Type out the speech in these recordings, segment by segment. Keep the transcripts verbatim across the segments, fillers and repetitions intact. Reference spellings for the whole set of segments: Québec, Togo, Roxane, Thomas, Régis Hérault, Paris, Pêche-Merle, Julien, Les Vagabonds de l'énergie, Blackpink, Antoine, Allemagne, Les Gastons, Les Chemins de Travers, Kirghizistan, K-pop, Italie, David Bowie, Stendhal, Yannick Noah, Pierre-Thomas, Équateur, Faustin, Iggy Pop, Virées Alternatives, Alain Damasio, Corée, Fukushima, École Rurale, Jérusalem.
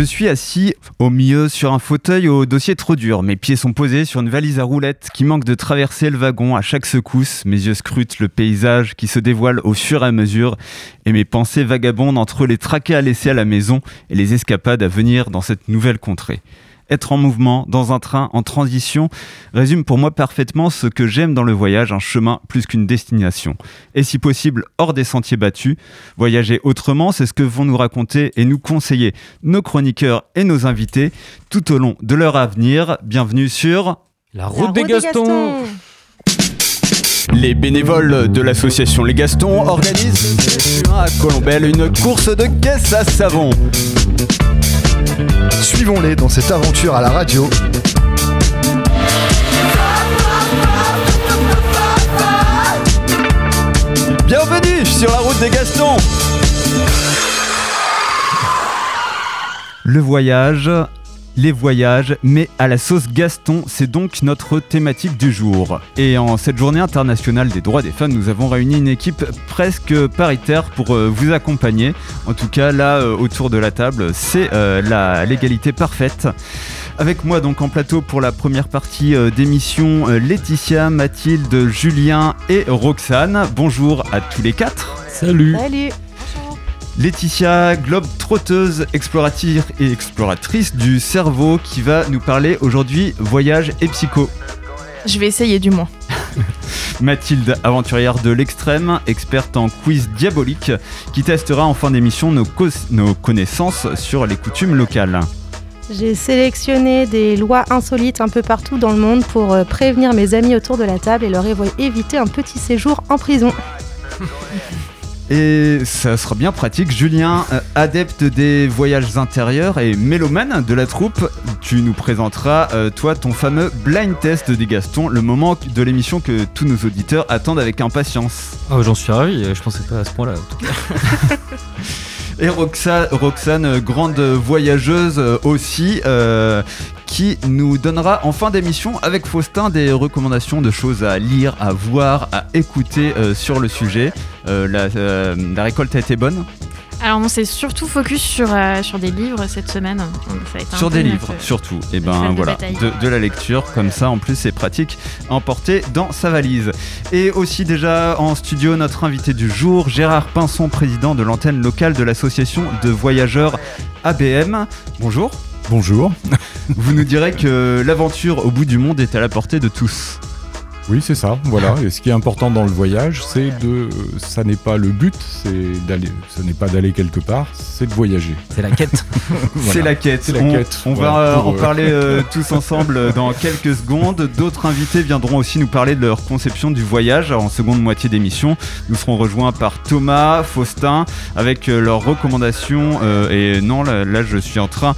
Je suis assis au milieu sur un fauteuil au dossier trop dur. Mes pieds sont posés sur une valise à roulettes qui manque de traverser le wagon à chaque secousse. Mes yeux scrutent le paysage qui se dévoile au fur et à mesure et mes pensées vagabondent entre les tracas à laisser à la maison et les escapades à venir dans cette nouvelle contrée. Être en mouvement, dans un train, en transition, résume pour moi parfaitement ce que j'aime dans le voyage, un chemin plus qu'une destination. Et si possible, hors des sentiers battus, voyager autrement, c'est ce que vont nous raconter et nous conseiller nos chroniqueurs et nos invités tout au long de leur avenir. Bienvenue sur La Route, La route des, des Gastons. Gastons. Les bénévoles de l'association Les Gastons organisent à Colombelles une course de caisse à savon. Suivons-les dans cette aventure à la radio. Bienvenue sur La Route des Gastons. Le voyage, les voyages, mais à la sauce Gaston, c'est donc notre thématique du jour. Et en cette journée internationale des droits des femmes, nous avons réuni une équipe presque paritaire pour vous accompagner. En tout cas, là, autour de la table, c'est euh, la, l'égalité parfaite. Avec moi donc en plateau pour la première partie euh, d'émission, euh, Laetitia, Mathilde, Julien et Roxane. Bonjour à tous les quatre. Salut. Salut. Laetitia, globe trotteuse, exploratrice et exploratrice du cerveau, qui va nous parler aujourd'hui voyage et psycho. Je vais essayer du moins. Mathilde, aventurière de l'extrême, experte en quiz diabolique, qui testera en fin d'émission nos, co- nos connaissances sur les coutumes locales. J'ai sélectionné des lois insolites un peu partout dans le monde pour prévenir mes amis autour de la table et leur éviter un petit séjour en prison. Et ça sera bien pratique. Julien, adepte des voyages intérieurs et mélomane de la troupe, tu nous présenteras, toi, ton fameux blind test des Gastons, le moment de l'émission que tous nos auditeurs attendent avec impatience. Oh, j'en suis ravi, je pensais pas à ce point-là, en tout cas. Et Roxa, Roxane, grande voyageuse aussi, euh, qui nous donnera en fin d'émission avec Faustin des recommandations de choses à lire, à voir, à écouter euh, sur le sujet. Euh, la, euh, la récolte a été bonne ? Alors on s'est surtout focus sur, euh, sur des livres cette semaine. Ça a été sur des livres, notre, surtout. Et ben voilà, de, de la lecture, comme ça en plus c'est pratique à emporter dans sa valise. Et aussi déjà en studio, notre invité du jour, Gérard Pinson, président de l'antenne locale de l'association de voyageurs A B M. Bonjour. Bonjour. Vous nous direz que l'aventure au bout du monde est à la portée de tous. Oui, c'est ça, voilà. Et ce qui est important dans le voyage, c'est de... Ça n'est pas le but, c'est d'aller... Ça n'est pas d'aller quelque part, c'est de voyager. C'est la quête. Voilà. C'est la quête. C'est la quête. On, on voilà, va en eux. parler euh, tous ensemble dans quelques secondes. D'autres invités viendront aussi nous parler de leur conception du voyage en seconde moitié d'émission. Nous serons rejoints par Thomas, Faustin, avec euh, leurs recommandations. Euh, et non, là, là, je suis en train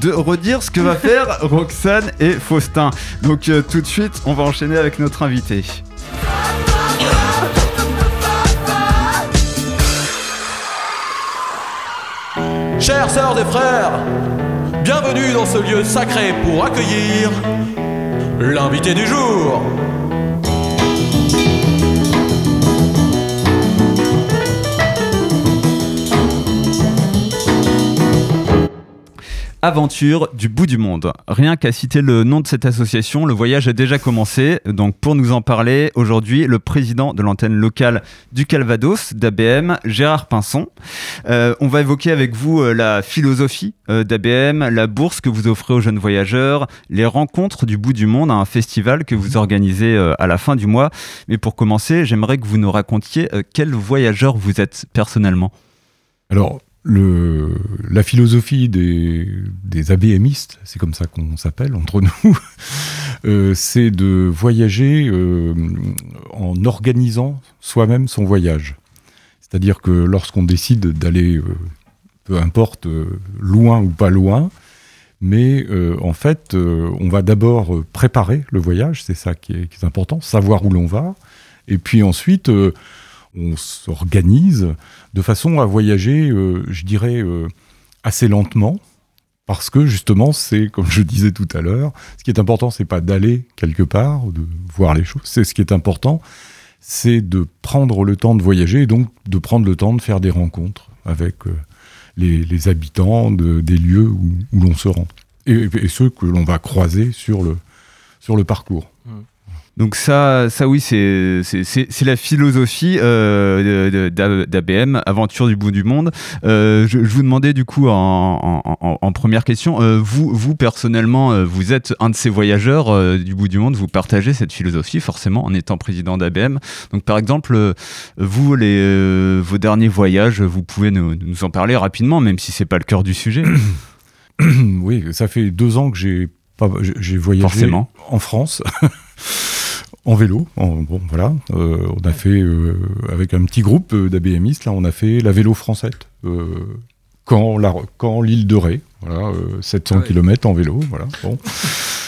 de redire ce que va faire Roxane et Faustin. Donc euh, tout de suite, on va enchaîner avec notre invité. Invité. Chères sœurs et frères, bienvenue dans ce lieu sacré pour accueillir l'invité du jour. Aventure du bout du monde. Rien qu'à citer le nom de cette association, le voyage a déjà commencé. Donc pour nous en parler, aujourd'hui, le président de l'antenne locale du Calvados, d'A B M, Gérard Pinson. Euh, on va évoquer avec vous euh, la philosophie euh, d'A B M, la bourse que vous offrez aux jeunes voyageurs, les rencontres du bout du monde, un festival que vous organisez euh, à la fin du mois. Mais pour commencer, j'aimerais que vous nous racontiez euh, quel voyageur vous êtes personnellement. Alors... Le, la philosophie des, des ABMistes, c'est comme ça qu'on s'appelle entre nous, euh, c'est de voyager euh, en organisant soi-même son voyage. C'est-à-dire que lorsqu'on décide d'aller, euh, peu importe, euh, loin ou pas loin, mais euh, en fait, euh, on va d'abord préparer le voyage, c'est ça qui est, qui est important, savoir où l'on va, et puis ensuite... Euh, on s'organise de façon à voyager, euh, je dirais, euh, assez lentement, parce que justement, c'est, comme je disais tout à l'heure, ce qui est important, c'est pas d'aller quelque part, de voir les choses, c'est ce qui est important, c'est de prendre le temps de voyager, et donc de prendre le temps de faire des rencontres avec euh, les, les habitants de, des lieux où, où l'on se rend, et, et ceux que l'on va croiser sur le, sur le parcours. Mmh. Donc ça, ça oui, c'est, c'est, c'est, c'est la philosophie euh, d'A B M, Aventure du bout du monde. Euh, je, je vous demandais du coup en, en, en première question, euh, vous, vous personnellement, vous êtes un de ces voyageurs euh, du bout du monde, vous partagez cette philosophie forcément en étant président d'A B M. Donc par exemple, vous, les, euh, vos derniers voyages, vous pouvez nous, nous en parler rapidement, même si c'est pas le cœur du sujet. Oui, ça fait deux ans que j'ai, pas, j'ai voyagé forcément. En France. En vélo, en, bon voilà, euh, on a fait euh, avec un petit groupe d'A B M istes, là on a fait la vélo française, euh, Caen, la, Caen, l'île de Ré, voilà, euh, sept cents ouais. km en vélo, voilà. Bon,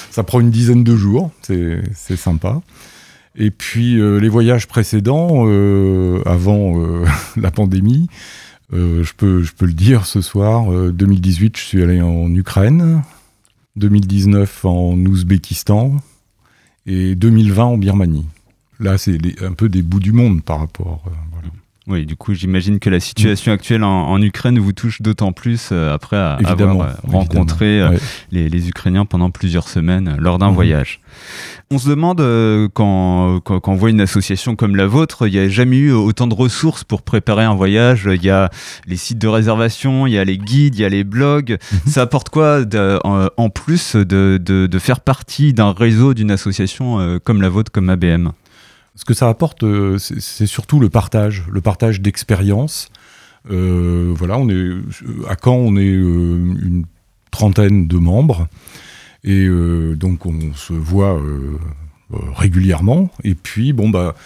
ça prend une dizaine de jours, c'est, c'est sympa. Et puis euh, les voyages précédents, euh, avant euh, la pandémie, euh, je peux, je peux le dire ce soir, euh, deux mille dix-huit je suis allé en Ukraine, deux mille dix-neuf en Ouzbékistan. Et deux mille vingt en Birmanie. Là, c'est les, un peu des bouts du monde par rapport. Euh, voilà. Oui, du coup, j'imagine que la situation actuelle en, en Ukraine vous touche d'autant plus euh, après à, avoir euh, rencontré euh, ouais. les, les Ukrainiens pendant plusieurs semaines euh, lors d'un mmh. voyage. On se demande, euh, quand, quand, quand on voit une association comme la vôtre, il n'y a jamais eu autant de ressources pour préparer un voyage. Il y a les sites de réservation, il y a les guides, il y a les blogs. Mmh. Ça apporte quoi de, en, en plus de, de, de faire partie d'un réseau, d'une association euh, comme la vôtre, comme A B M ? Ce que ça apporte, c'est surtout le partage, le partage d'expériences. Euh, voilà, on est à Caen, on est une trentaine de membres, et euh, donc on se voit euh, régulièrement. Et puis, bon bah,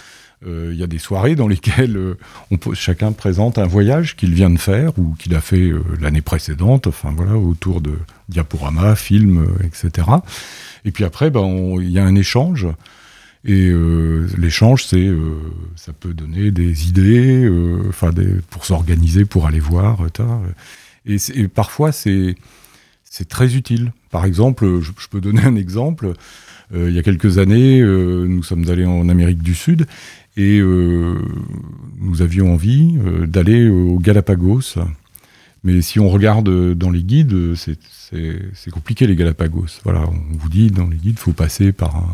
euh, y a des soirées dans lesquelles on peut, chacun présente un voyage qu'il vient de faire ou qu'il a fait euh, l'année précédente. Enfin voilà, autour de diaporamas, films, et cetera. Et puis après, bah, il y a un échange. Et euh, l'échange, c'est, euh, ça peut donner des idées, euh, des, pour s'organiser, pour aller voir. Et, c'est, et parfois, c'est, c'est très utile. Par exemple, je, je peux donner un exemple. Euh, il y a quelques années, euh, nous sommes allés en Amérique du Sud et euh, nous avions envie euh, d'aller aux Galapagos. Mais si on regarde dans les guides, c'est, c'est, c'est compliqué les Galapagos. Voilà, on vous dit dans les guides, il faut passer par un...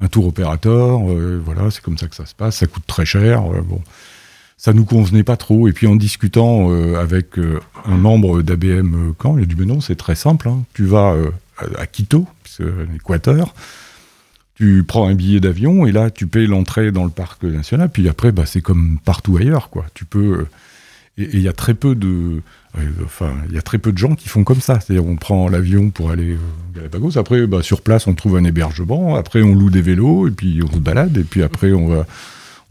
un tour opérateur, euh, voilà, c'est comme ça que ça se passe, ça coûte très cher, euh, bon, ça nous convenait pas trop. Et puis en discutant euh, avec euh, un membre d'A B M Caen, il a dit, mais non, c'est très simple, hein. Tu vas euh, à, à Quito, c'est l'Équateur, tu prends un billet d'avion, et là, tu payes l'entrée dans le parc national, puis après, bah, c'est comme partout ailleurs, quoi, tu peux... Euh, et il y a très peu de... Enfin, il y a très peu de gens qui font comme ça. C'est-à-dire, on prend l'avion pour aller aux Galapagos. Après, bah, sur place, on trouve un hébergement. Après, on loue des vélos et puis on se balade. Et puis après, on va,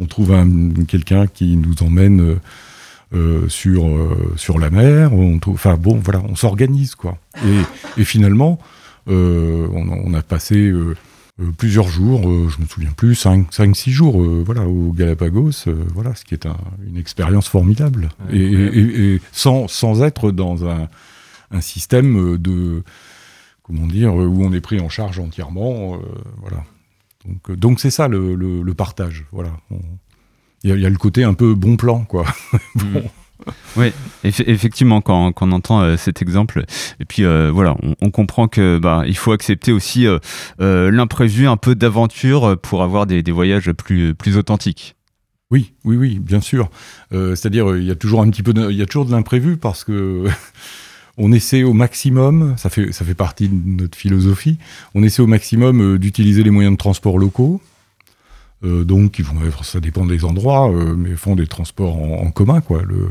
on trouve un, quelqu'un qui nous emmène euh, sur euh, sur la mer. On trouve, enfin bon, voilà, on s'organise quoi. Et, et finalement, euh, on, on a passé euh, plusieurs jours. Euh, je me souviens plus, cinq, cinq, six jours. Euh, voilà, aux Galapagos. Euh, voilà, ce qui est un, une expérience formidable. Et, et, et, et sans sans être dans un un système de, comment dire, où on est pris en charge entièrement, euh, voilà. Donc, donc c'est ça le, le, le partage, voilà. Il y, y a le côté un peu bon plan, quoi. Bon. Mmh. Oui, eff- effectivement, quand, quand on entend euh, cet exemple, et puis euh, voilà, on, on comprend que bah il faut accepter aussi euh, euh, l'imprévu, un peu d'aventure pour avoir des, des voyages plus plus authentiques. Oui, oui, oui, bien sûr. Euh, c'est-à-dire, il y a toujours un petit peu, il y a toujours de l'imprévu parce que. On essaie au maximum, ça fait, ça fait partie de notre philosophie, on essaie au maximum euh, d'utiliser les moyens de transport locaux, euh, donc ils vont, ça dépend des endroits, euh, mais font des transports en, en commun, quoi, le,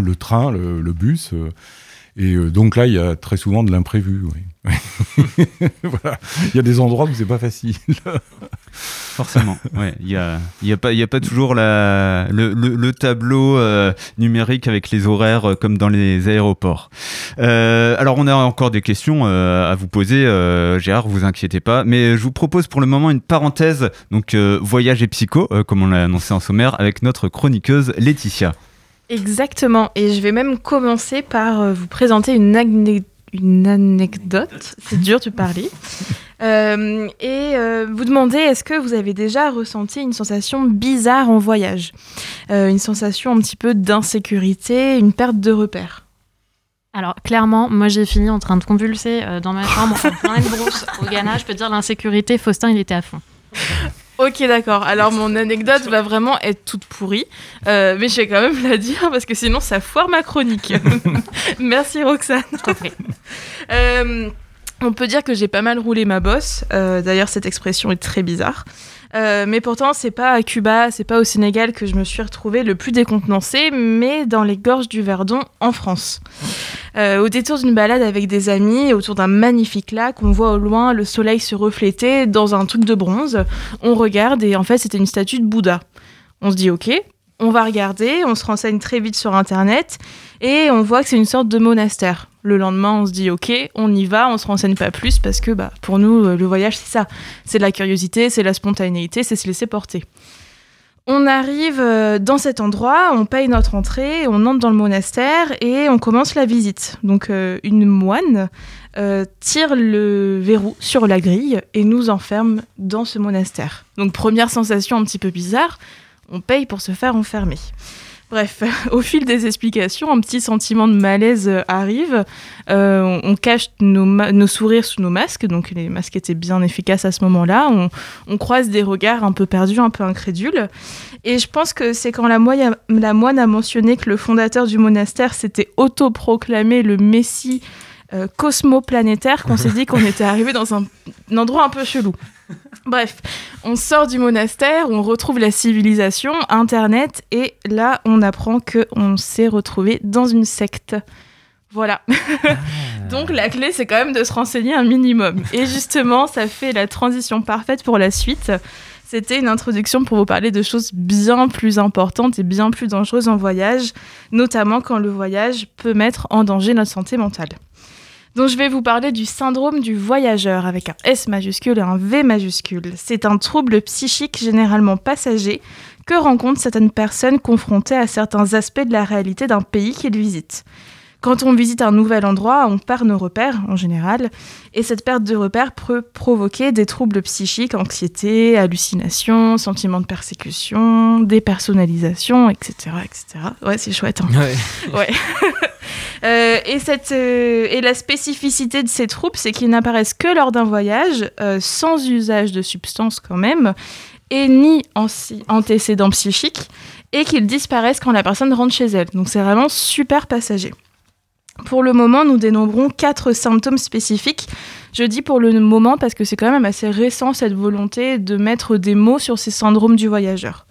le train, le, le bus, euh, et euh, donc là il y a très souvent de l'imprévu, oui. Voilà. Il y a des endroits où c'est pas facile. Forcément, ouais. Il n'y a, y a, pas, y a pas toujours la, le, le, le tableau euh, numérique avec les horaires euh, comme dans les aéroports. Euh, alors, on a encore des questions euh, à vous poser, euh, Gérard, vous inquiétez pas. Mais je vous propose pour le moment une parenthèse, donc euh, voyage et psycho, euh, comme on l'a annoncé en sommaire, avec notre chroniqueuse Laetitia. Exactement, et je vais même commencer par euh, vous présenter une, agne- une anecdote. C'est dur de parler. Euh, et euh, vous demandez, est-ce que vous avez déjà ressenti une sensation bizarre en voyage, euh, une sensation un petit peu d'insécurité, une perte de repère. Alors, clairement, moi, j'ai fini en train de convulser euh, dans ma chambre, en plein de brousse au Ghana. Je peux dire l'insécurité, Faustin, il était à fond. Ok, d'accord. Alors, mon anecdote va vraiment être toute pourrie, euh, mais je vais quand même la dire parce que sinon, ça foire ma chronique. Merci, Roxane. Je t'en prie. euh, on peut dire que j'ai pas mal roulé ma bosse. Euh, d'ailleurs, cette expression est très bizarre. Euh, mais pourtant, c'est pas à Cuba, c'est pas au Sénégal que je me suis retrouvée le plus décontenancée, mais dans les gorges du Verdon, en France. Euh, au détour d'une balade avec des amis, autour d'un magnifique lac, on voit au loin le soleil se refléter dans un truc de bronze. On regarde et en fait, c'était une statue de Bouddha. On se dit « Ok ». On va regarder, on se renseigne très vite sur Internet et on voit que c'est une sorte de monastère. Le lendemain, on se dit « Ok, on y va, on se renseigne pas plus parce que bah, pour nous, le voyage, c'est ça. C'est de la curiosité, c'est de la spontanéité, c'est se laisser porter. » On arrive dans cet endroit, on paye notre entrée, on entre dans le monastère et on commence la visite. Donc euh, une moine euh, tire le verrou sur la grille et nous enferme dans ce monastère. Donc première sensation un petit peu bizarre. On paye pour se faire enfermer. Bref, au fil des explications, un petit sentiment de malaise arrive. Euh, on cache nos, ma- nos sourires sous nos masques, donc les masques étaient bien efficaces à ce moment-là. On, on croise des regards un peu perdus, un peu incrédules. Et je pense que c'est quand la moine, la moine a mentionné que le fondateur du monastère s'était autoproclamé le messie euh, cosmoplanétaire qu'on s'est dit qu'on était arrivé dans un, un endroit un peu chelou. Bref, on sort du monastère, on retrouve la civilisation, Internet, et là, on apprend qu'on s'est retrouvé dans une secte. Voilà. Donc, la clé, c'est quand même de se renseigner un minimum. Et justement, ça fait la transition parfaite pour la suite. C'était une introduction pour vous parler de choses bien plus importantes et bien plus dangereuses en voyage, notamment quand le voyage peut mettre en danger notre santé mentale. Donc je vais vous parler du syndrome du voyageur avec un S majuscule et un V majuscule. C'est un trouble psychique généralement passager que rencontrent certaines personnes confrontées à certains aspects de la réalité d'un pays qu'elles visitent. Quand on visite un nouvel endroit, on perd nos repères en général, et cette perte de repères peut provoquer des troubles psychiques, anxiété, hallucinations, sentiments de persécution, dépersonnalisation, et cetera, et cetera. Ouais, c'est chouette, hein. Ouais. Ouais. Euh, et, cette, euh, et la spécificité de ces troubles, c'est qu'ils n'apparaissent que lors d'un voyage, euh, sans usage de substances quand même, et ni antécédents psychiques, et qu'ils disparaissent quand la personne rentre chez elle. Donc c'est vraiment super passager. Pour le moment, nous dénombrons quatre symptômes spécifiques. Je dis pour le moment parce que c'est quand même assez récent cette volonté de mettre des mots sur ces syndromes du voyageur.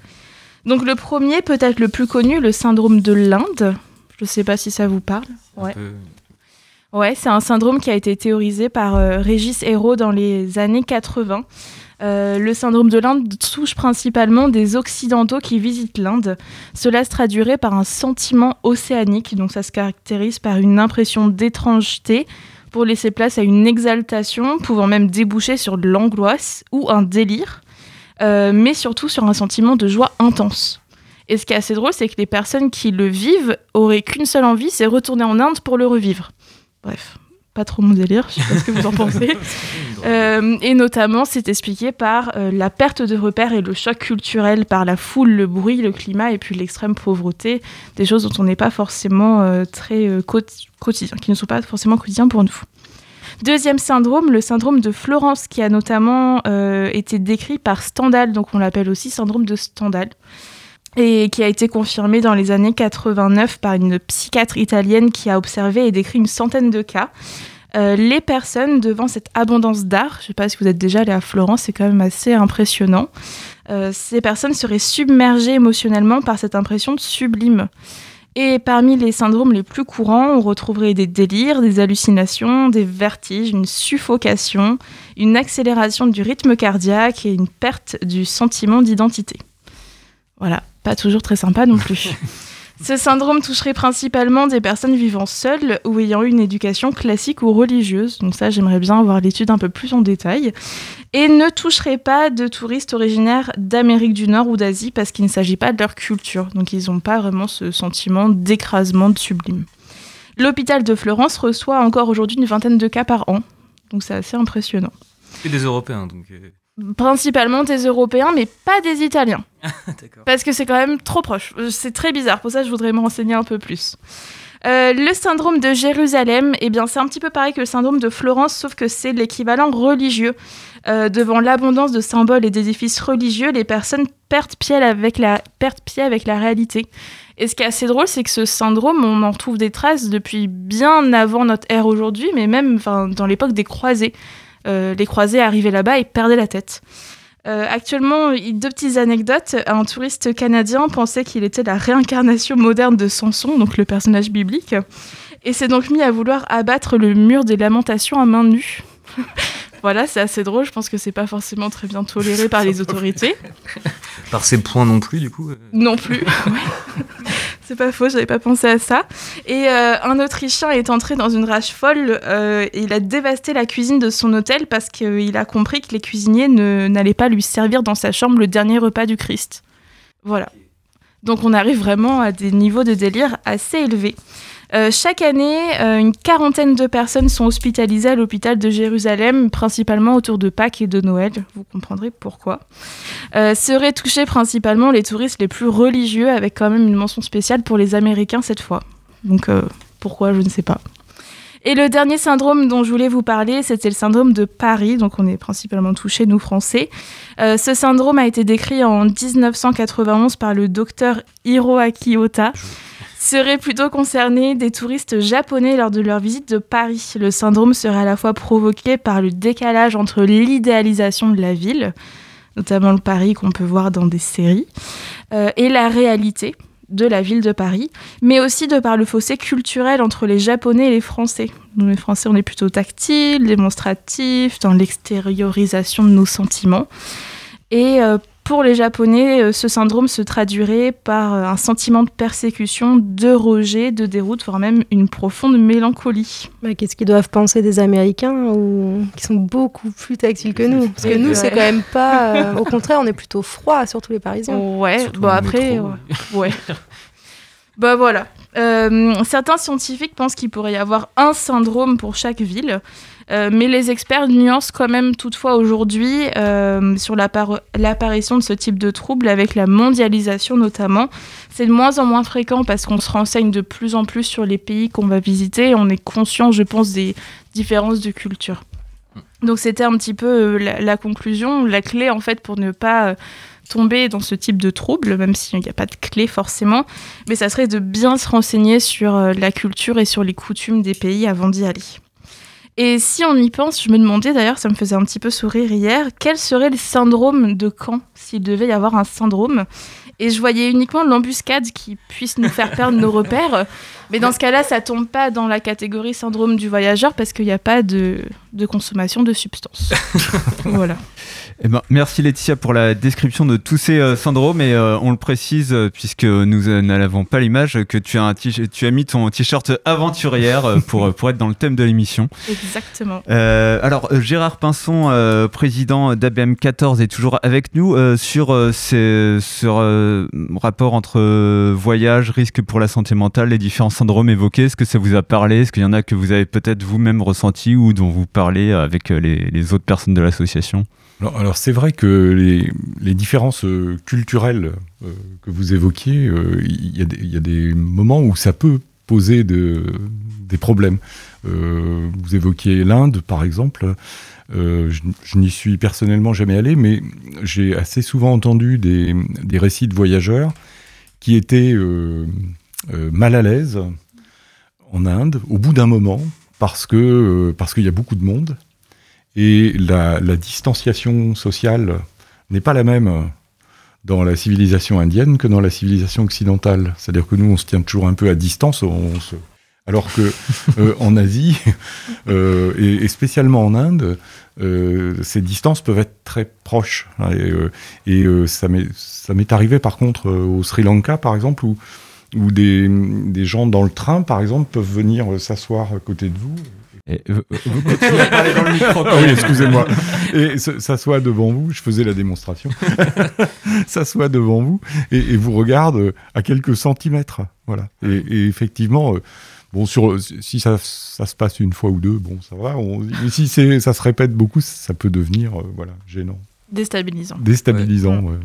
Donc le premier, peut-être le plus connu, le syndrome de l'Inde. Je ne sais pas si ça vous parle. Ouais. Ouais, c'est un syndrome qui a été théorisé par euh, Régis Hérault dans les années quatre-vingts. Euh, le syndrome de l'Inde touche principalement des Occidentaux qui visitent l'Inde. Cela se traduirait par un sentiment océanique, donc ça se caractérise par une impression d'étrangeté pour laisser place à une exaltation, pouvant même déboucher sur de l'angoisse ou un délire, euh, mais surtout sur un sentiment de joie intense. Et ce qui est assez drôle, c'est que les personnes qui le vivent auraient qu'une seule envie, c'est retourner en Inde pour le revivre. Bref. Pas trop mon délire, je sais pas ce que vous en pensez. Euh, et notamment, c'est expliqué par euh, la perte de repères et le choc culturel par la foule, le bruit, le climat et puis l'extrême pauvreté, des choses dont on n'est pas forcément euh, très euh, quotidien, qui ne sont pas forcément quotidiens pour nous. Deuxième syndrome, le syndrome de Florence, qui a notamment euh, été décrit par Stendhal, donc on l'appelle aussi syndrome de Stendhal, et qui a été confirmé dans les années quatre-vingt-neuf par une psychiatre italienne qui a observé et décrit une centaine de cas. Euh, les personnes, devant cette abondance d'art, je ne sais pas si vous êtes déjà allé à Florence, c'est quand même assez impressionnant, euh, ces personnes seraient submergées émotionnellement par cette impression de sublime. Et parmi les syndromes les plus courants, on retrouverait des délires, des hallucinations, des vertiges, une suffocation, une accélération du rythme cardiaque et une perte du sentiment d'identité. Voilà. Pas toujours très sympa non plus. Ce syndrome toucherait principalement des personnes vivant seules ou ayant eu une éducation classique ou religieuse. Donc ça, j'aimerais bien avoir l'étude un peu plus en détail. Et ne toucherait pas de touristes originaires d'Amérique du Nord ou d'Asie parce qu'il ne s'agit pas de leur culture. Donc ils n'ont pas vraiment ce sentiment d'écrasement, de sublime. L'hôpital de Florence reçoit encore aujourd'hui une vingtaine de cas par an. Donc c'est assez impressionnant. Et des Européens, donc... Principalement des Européens, mais pas des Italiens. D'accord. Parce que c'est quand même trop proche. C'est très bizarre. Pour ça, je voudrais me renseigner un peu plus. Euh, le syndrome de Jérusalem, eh bien, c'est un petit peu pareil que le syndrome de Florence, sauf que c'est l'équivalent religieux. Euh, devant l'abondance de symboles et d'édifices religieux, les personnes perdent pied avec la, perdent pied avec la réalité. Et ce qui est assez drôle, c'est que ce syndrome, on en trouve des traces depuis bien avant notre ère aujourd'hui, mais même enfin, dans l'époque des croisés. Euh, les croisés arrivaient là-bas et perdaient la tête. Euh, actuellement, deux petites anecdotes. Un touriste canadien pensait qu'il était la réincarnation moderne de Samson, donc le personnage biblique, et s'est donc mis à vouloir abattre le mur des lamentations à main nue. Voilà, c'est assez drôle, je pense que c'est pas forcément très bien toléré par les autorités. Par ses points non plus, du coup. Non plus, ouais. C'est pas faux, j'avais pas pensé à ça. Et euh, un Autrichien est entré dans une rage folle euh, et il a dévasté la cuisine de son hôtel parce qu'il a compris que les cuisiniers ne, n'allaient pas lui servir dans sa chambre le dernier repas du Christ. Voilà. Donc on arrive vraiment à des niveaux de délire assez élevés. Euh, chaque année, euh, une quarantaine de personnes sont hospitalisées à l'hôpital de Jérusalem, principalement autour de Pâques et de Noël. Vous comprendrez pourquoi. Euh, seraient touchés principalement les touristes les plus religieux, avec quand même une mention spéciale pour les Américains cette fois. Donc euh, pourquoi, je ne sais pas. Et le dernier syndrome dont je voulais vous parler, c'était le syndrome de Paris, donc on est principalement touchés, nous Français. Euh, ce syndrome a été décrit en dix-neuf cent quatre-vingt-onze par le docteur Hiroaki Ota. Seraient plutôt concernés des touristes japonais lors de leur visite de Paris. Le syndrome serait à la fois provoqué par le décalage entre l'idéalisation de la ville, notamment le Paris qu'on peut voir dans des séries, euh, et la réalité de la ville de Paris, mais aussi de par le fossé culturel entre les Japonais et les Français. Nous, les Français, on est plutôt tactiles, démonstratifs, dans l'extériorisation de nos sentiments. Et euh, pour les Japonais, ce syndrome se traduirait par un sentiment de persécution, de rejet, de déroute, voire même une profonde mélancolie. Bah, qu'est-ce qu'ils doivent penser des Américains ou... qui sont beaucoup plus tactiles que nous? Parce que nous, c'est quand même pas... Euh... Au contraire, on est plutôt froid, surtout les Parisiens. Ouais, surtout bah après... Métro, ouais. ouais. Bah voilà. Euh, certains scientifiques pensent qu'il pourrait y avoir un syndrome pour chaque ville, euh, mais les experts nuancent quand même toutefois aujourd'hui euh, sur l'appar- l'apparition de ce type de trouble avec la mondialisation notamment. C'est de moins en moins fréquent parce qu'on se renseigne de plus en plus sur les pays qu'on va visiter et on est conscient, je pense, des différences de culture. Donc c'était un petit peu euh, la, la conclusion, la clé en fait pour ne pas... Euh, tomber dans ce type de trouble, même s'il n'y a pas de clé forcément, mais ça serait de bien se renseigner sur la culture et sur les coutumes des pays avant d'y aller. Et si on y pense, je me demandais d'ailleurs, ça me faisait un petit peu sourire hier, quel serait le syndrome de Caen, s'il devait y avoir un syndrome ? Et je voyais uniquement l'embuscade qui puisse nous faire perdre nos repères, mais dans ce cas-là, ça tombe pas dans la catégorie syndrome du voyageur parce qu'il n'y a pas de, de consommation de substances. Voilà. Eh ben, merci Laetitia pour la description de tous ces euh, syndromes et euh, on le précise euh, puisque nous euh, n'avons pas l'image que tu as, un t- tu as mis ton t-shirt aventurière euh, pour, pour être dans le thème de l'émission. Exactement. Euh, alors Gérard Pinson, euh, président d'A B M quatorze, est toujours avec nous euh, sur euh, ces, sur euh, rapport entre euh, voyage, risque pour la santé mentale, les différents syndromes évoqués. Est-ce que ça vous a parlé? Est-ce qu'il y en a que vous avez peut-être vous-même ressenti ou dont vous parlez avec euh, les, les autres personnes de l'association? Alors, alors c'est vrai que les, les différences euh, culturelles euh, que vous évoquiez, euh, y, y a des moments où ça peut poser de, des problèmes. Euh, vous évoquiez l'Inde, par exemple. Euh, je, je n'y suis personnellement jamais allé, mais j'ai assez souvent entendu des, des récits de voyageurs qui étaient euh, euh, mal à l'aise en Inde, au bout d'un moment, parce que, euh, parce qu'il y a beaucoup de monde. Et la, la distanciation sociale n'est pas la même dans la civilisation indienne que dans la civilisation occidentale. C'est-à-dire que nous, on se tient toujours un peu à distance, on se... alors qu'en euh, en Asie, euh, et, et spécialement en Inde, euh, ces distances peuvent être très proches. Hein, et euh, et euh, ça, m'est, ça m'est arrivé par contre euh, au Sri Lanka, par exemple, où, où des, des gens dans le train, par exemple, peuvent venir euh, s'asseoir à côté de vous. Et vous, vous continuez à parler dans le micro. Oui, excusez-moi. Et s'assoit devant vous, je faisais la démonstration. S'assoit devant vous et, et vous regarde à quelques centimètres. Voilà. Et, et effectivement, bon, sur, si ça, ça se passe une fois ou deux, bon, ça va. On, mais si c'est, ça se répète beaucoup, ça peut devenir euh, voilà, gênant. Déstabilisant. Déstabilisant, ouais. Ouais.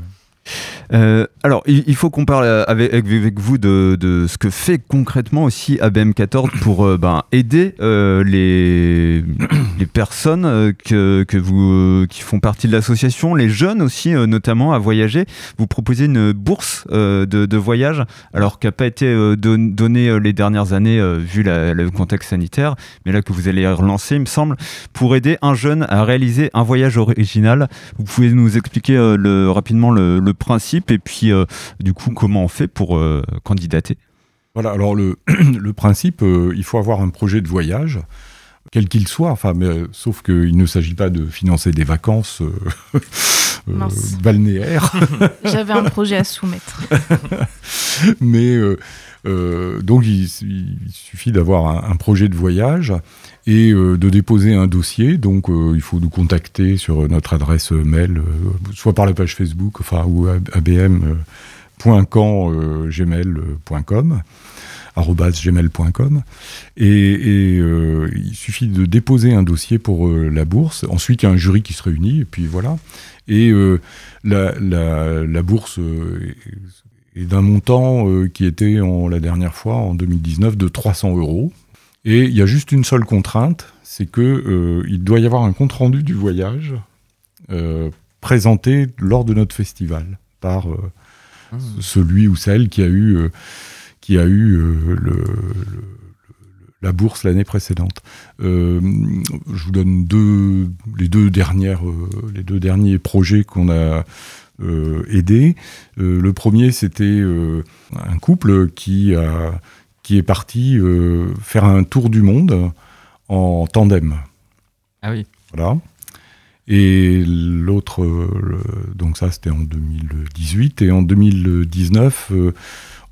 Euh, alors, il, il faut qu'on parle avec, avec vous de, de ce que fait concrètement aussi A B M quatorze pour euh, ben, aider euh, les, les personnes que, que vous, qui font partie de l'association, les jeunes aussi euh, notamment, à voyager. Vous proposez une bourse euh, de, de voyage, alors qui n'a pas été euh, don, donnée les dernières années euh, vu la, le contexte sanitaire, mais là que vous allez relancer, il me semble, pour aider un jeune à réaliser un voyage original. Vous pouvez nous expliquer euh, le, rapidement le, le principe et puis euh, du coup comment on fait pour euh, candidater? Voilà, alors le, le principe, euh, il faut avoir un projet de voyage, quel qu'il soit, enfin, mais, euh, sauf qu'il ne s'agit pas de financer des vacances euh, euh, balnéaires. J'avais un projet à soumettre. mais euh, euh, donc il, il suffit d'avoir un, un projet de voyage et euh, de déposer un dossier. Donc euh, il faut nous contacter sur notre adresse mail, euh, soit par la page Facebook, enfin, ou a b m point caen arobase gmail point com arobase gmail point com et, et euh, il suffit de déposer un dossier pour euh, la bourse. Ensuite, il y a un jury qui se réunit, et puis voilà. Et euh, la, la, la bourse euh, est d'un montant euh, qui était, en, la dernière fois, en deux mille dix-neuf, de trois cents euros. Et il y a juste une seule contrainte, c'est qu'il euh, doit y avoir un compte-rendu du voyage euh, présenté lors de notre festival par euh, ah. celui ou celle qui a eu, euh, qui a eu euh, le, le, la bourse l'année précédente. Euh, je vous donne deux, les, deux dernières, euh, les deux derniers projets qu'on a euh, aidés. Euh, le premier, c'était euh, un couple qui a... qui est parti euh, faire un tour du monde en tandem. Ah oui. Voilà. Et l'autre, euh, le, donc ça c'était en deux mille dix-huit, et en deux mille dix-neuf, euh,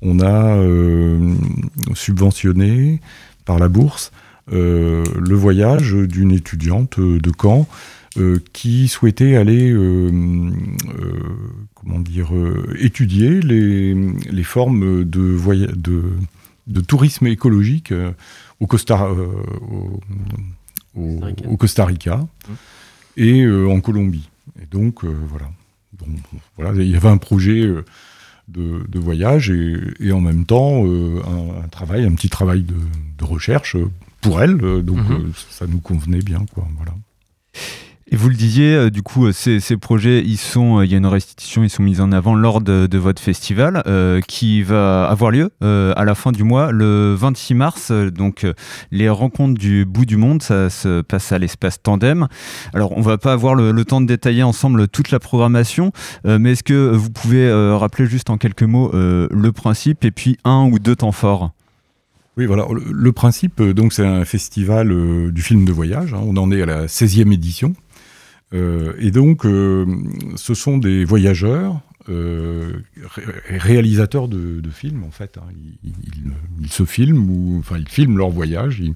on a euh, subventionné par la bourse euh, le voyage d'une étudiante de Caen euh, qui souhaitait aller, euh, euh, comment dire, euh, étudier les, les formes de voyage, de de tourisme écologique euh, au, Costa, euh, au, au, au Costa Rica mmh. et euh, en Colombie. Et donc, euh, voilà. Donc, voilà. Il y avait un projet euh, de, de voyage et, et en même temps, euh, un, un travail, un petit travail de, de recherche pour elle. Donc, mmh. euh, ça nous convenait bien, quoi. Voilà. Et vous le disiez, euh, du coup, euh, ces, ces projets, ils sont, euh, il y a une restitution, ils sont mis en avant lors de, de votre festival euh, qui va avoir lieu euh, à la fin du mois, le vingt-six mars. Euh, donc, euh, les rencontres du bout du monde, ça se passe à l'espace Tandem. Alors, on ne va pas avoir le, le temps de détailler ensemble toute la programmation, euh, mais est-ce que vous pouvez euh, rappeler juste en quelques mots euh, le principe et puis un ou deux temps forts ? Oui, voilà. Le, le principe, donc, c'est un festival euh, du film de voyage. Hein, on en est à la seizième édition. Euh, et donc, euh, ce sont des voyageurs, euh, ré- réalisateurs de, de films, en fait. Hein. Ils, ils, ils se filment, ou, enfin, ils filment leur voyage, ils,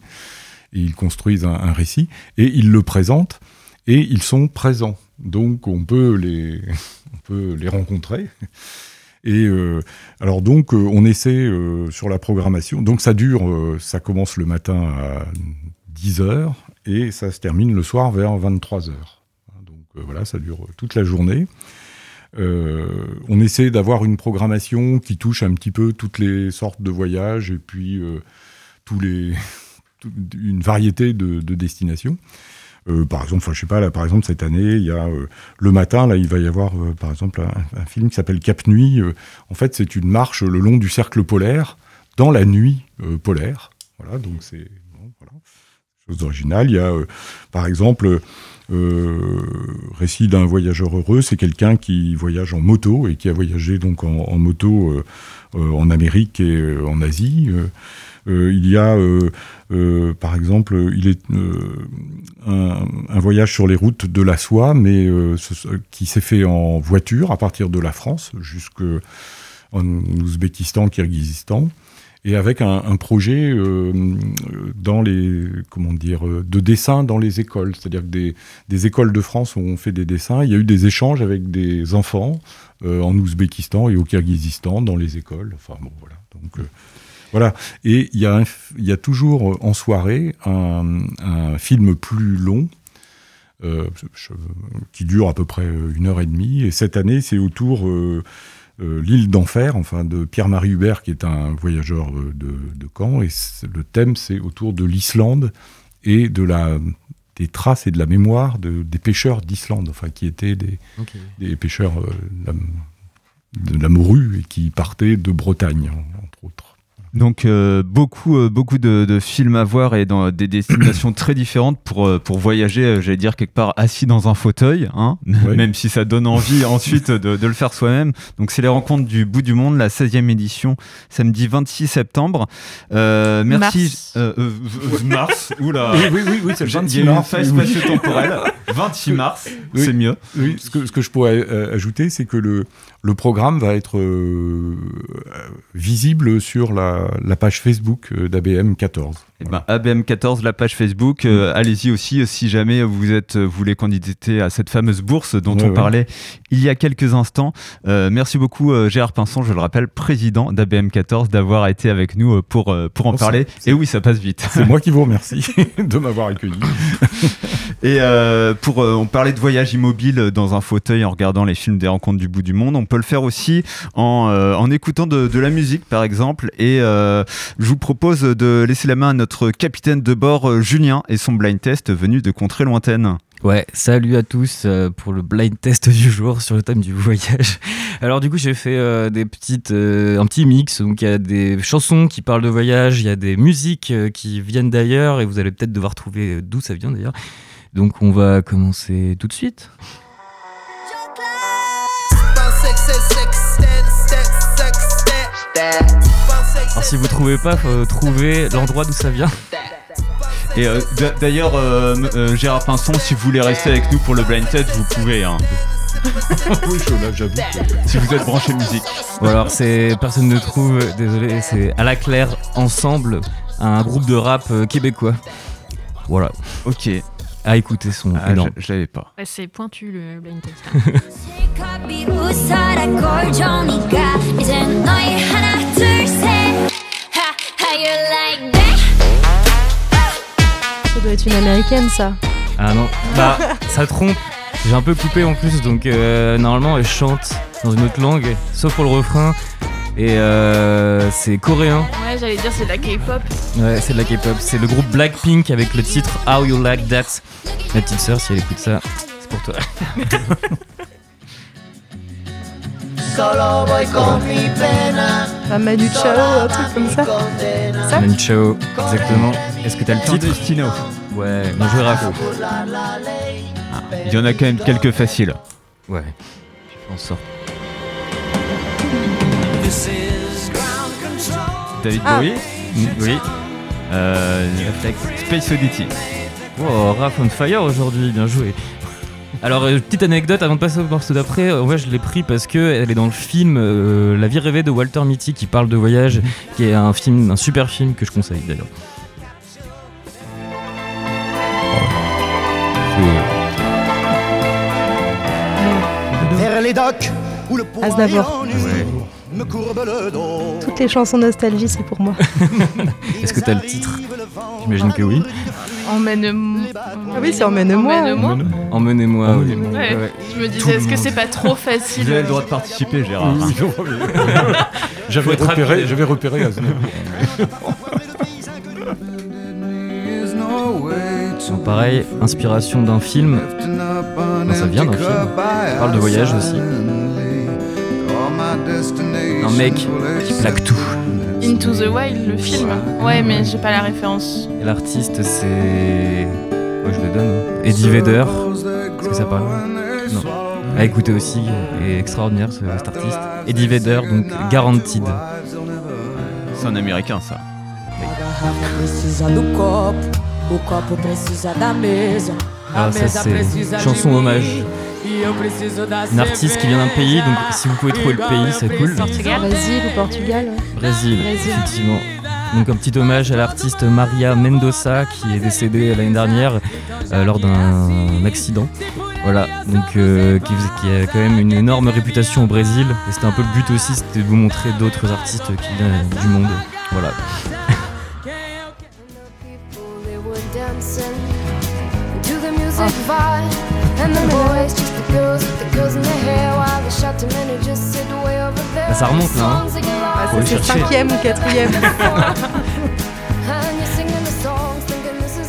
et ils construisent un, un récit, et ils le présentent, et ils sont présents. Donc, on peut les, on peut les rencontrer. Et euh, alors, donc, on essaie euh, sur la programmation. Donc, ça dure, euh, ça commence le matin à dix heures, et ça se termine le soir vers vingt-trois heures. Voilà, ça dure toute la journée. Euh, on essaie d'avoir une programmation qui touche un petit peu toutes les sortes de voyages et puis euh, tous les, tout, une variété de, de destinations. Euh, par exemple, enfin, je sais pas, là, par exemple, cette année, il y a euh, le matin, là, il va y avoir, euh, par exemple, un, un film qui s'appelle Cap Nuit. Euh, en fait, c'est une marche le long du cercle polaire dans la nuit euh, polaire. Voilà, donc c'est bon, voilà, chose originale. Il y a, euh, par exemple. Euh, Euh, récit d'un voyageur heureux, c'est quelqu'un qui voyage en moto et qui a voyagé donc en, en moto euh, euh, en Amérique et euh, en Asie. Euh, euh, il y a, euh, euh, par exemple, il est euh, un, un voyage sur les routes de la soie, mais euh, ce, qui s'est fait en voiture à partir de la France jusqu'en Ouzbékistan, Kirghizistan. Et avec un, un projet euh, dans les, comment dire, de dessin dans les écoles. C'est-à-dire que des, des écoles de France où on fait des dessins, il y a eu des échanges avec des enfants euh, en Ouzbékistan et au Kirghizistan, dans les écoles. Enfin bon, voilà. Donc, euh, voilà. Et il y, a un, il y a toujours en soirée un, un film plus long euh, qui dure à peu près une heure et demie. Et cette année, c'est autour euh, euh, l'île d'Enfer, enfin de Pierre-Marie Hubert, qui est un voyageur de, de Caen. Et le thème, c'est autour de l'Islande et de la... des traces et de la mémoire de, des pêcheurs d'Islande, enfin, qui étaient des, okay. des pêcheurs euh, de, la, de la morue et qui partaient de Bretagne, entre autres. Donc, euh, beaucoup, euh, beaucoup de, de films à voir et dans des destinations très différentes pour, euh, pour voyager, euh, j'allais dire, quelque part assis dans un fauteuil, hein, oui. même si ça donne envie ensuite de, de le faire soi-même. Donc, c'est les rencontres du bout du monde, la seizième édition, samedi vingt-six septembre. Euh, merci. Mars. Euh, euh, euh, mars, oula. Oui, oui, oui, oui, c'est le vingt-six mars. Il y a une faille spatio-temporelle. vingt-six mars, oui, c'est mieux. Oui, ce que, ce que je pourrais euh, ajouter, c'est que le. Le programme va être euh, visible sur la, la page Facebook d'A B M quatorze. Et voilà. ben, A B M quatorze, la page Facebook, euh, oui. allez-y aussi si jamais vous, êtes, vous voulez candidater à cette fameuse bourse dont oui, on oui. parlait il y a quelques instants. Euh, merci beaucoup euh, Gérard Pinson, je le rappelle, président d'A B M quatorze, d'avoir été avec nous pour, euh, pour en oh, parler. C'est, c'est... Et oui, ça passe vite. C'est moi qui vous remercie de m'avoir accueilli. Et euh, pour, euh, on parlait de voyage immobile dans un fauteuil en regardant les films des rencontres du bout du monde. On peut le faire aussi en, euh, en écoutant de, de la musique, par exemple. Et euh, je vous propose de laisser la main à notre capitaine de bord, Julien, et son blind test venu de contrées lointaines. Ouais, salut à tous euh, pour le blind test du jour sur le thème du voyage. Alors du coup, j'ai fait euh, des petites, euh, un petit mix. Donc il y a des chansons qui parlent de voyage, il y a des musiques euh, qui viennent d'ailleurs, et vous allez peut-être devoir trouver d'où ça vient d'ailleurs. Donc on va commencer tout de suite. Alors si vous trouvez pas, faut trouver l'endroit d'où ça vient. Et euh, d'ailleurs, euh, euh, Gérard Pinson, si vous voulez rester avec nous pour le blind test, vous pouvez. Hein. Oui, je là, j'avoue. Si vous êtes branché musique. Bon alors c'est personne ne trouve. Désolé, c'est À la Claire Ensemble, un groupe de rap québécois. Voilà. Ok. À écouter son ah, élan. Je, je l'avais pas. Ouais, c'est pointu le blind test. Ça doit être une américaine, ça. Ah non, bah ça trompe. J'ai un peu coupé en plus, donc euh, normalement elle chante dans une autre langue, sauf pour le refrain. Et euh, c'est coréen. Ouais, j'allais dire c'est de la K-pop. Ouais, c'est de la K-pop. C'est le groupe Blackpink avec le titre How You Like That. Ma petite sœur, si elle écoute ça, c'est pour toi. La Manu Chao, un truc comme ça. ça Manu Chao, exactement. Est-ce que t'as le titre Destino. Ouais, on jouera à fond. Il y en a quand même quelques faciles. Ouais, je pense ça. David Bowie, ah. mmh, oui. Euh, Space Oddity. Wow, Raph on Fire aujourd'hui, bien joué. Alors euh, petite anecdote avant de passer au morceau d'après, euh, ouais, je l'ai pris parce que elle est dans le film euh, La vie rêvée de Walter Mitty qui parle de voyage, qui est un film, un super film que je conseille d'ailleurs. Vers les docks où le Aznavour. Toutes les chansons nostalgie, c'est pour moi. Est-ce que t'as le titre ? J'imagine que oui. Emmène-moi. Ah oui, c'est Emmène-moi. Emmène-moi. Emmène-moi. Emmène-moi. Ouais. Ouais. Je me disais, est-ce que c'est pas trop facile ? Vous avez le droit de participer, Gérard. Oui. J'avais repéré, j'avais repéré à ce moment. Pareil, inspiration d'un film. Non, ça vient d'un film. Ça parle de voyage aussi. Un mec qui plaque tout. Into the Wild, le film. Ouais, mais j'ai pas la référence. Et l'artiste, c'est. Ouais, je le donne. Hein. Eddie Vedder. Est-ce que ça parle ? Non. À écouter aussi. Et extraordinaire, ce, cet artiste. Eddie Vedder, donc Guaranteed. C'est un américain, ça. Ah, ça, c'est. Chanson hommage. Une artiste qui vient d'un pays, donc si vous pouvez trouver le pays, c'est cool. Portugal. Brésil ou Portugal. Ouais. Brésil, Brésil, effectivement. Donc un petit hommage à l'artiste Maria Mendoza qui est décédée l'année dernière euh, lors d'un accident. Voilà, donc euh, qui, qui a quand même une énorme réputation au Brésil. Et c'était un peu le but aussi, c'était de vous montrer d'autres artistes qui viennent du monde. Voilà. Oh, on the vibe. And the boys, just the girls, with the girls in their hair. While the shot to men who just sit way over there. Ça remonte là, hein. Ah, c'est le cinquième ou quatrième.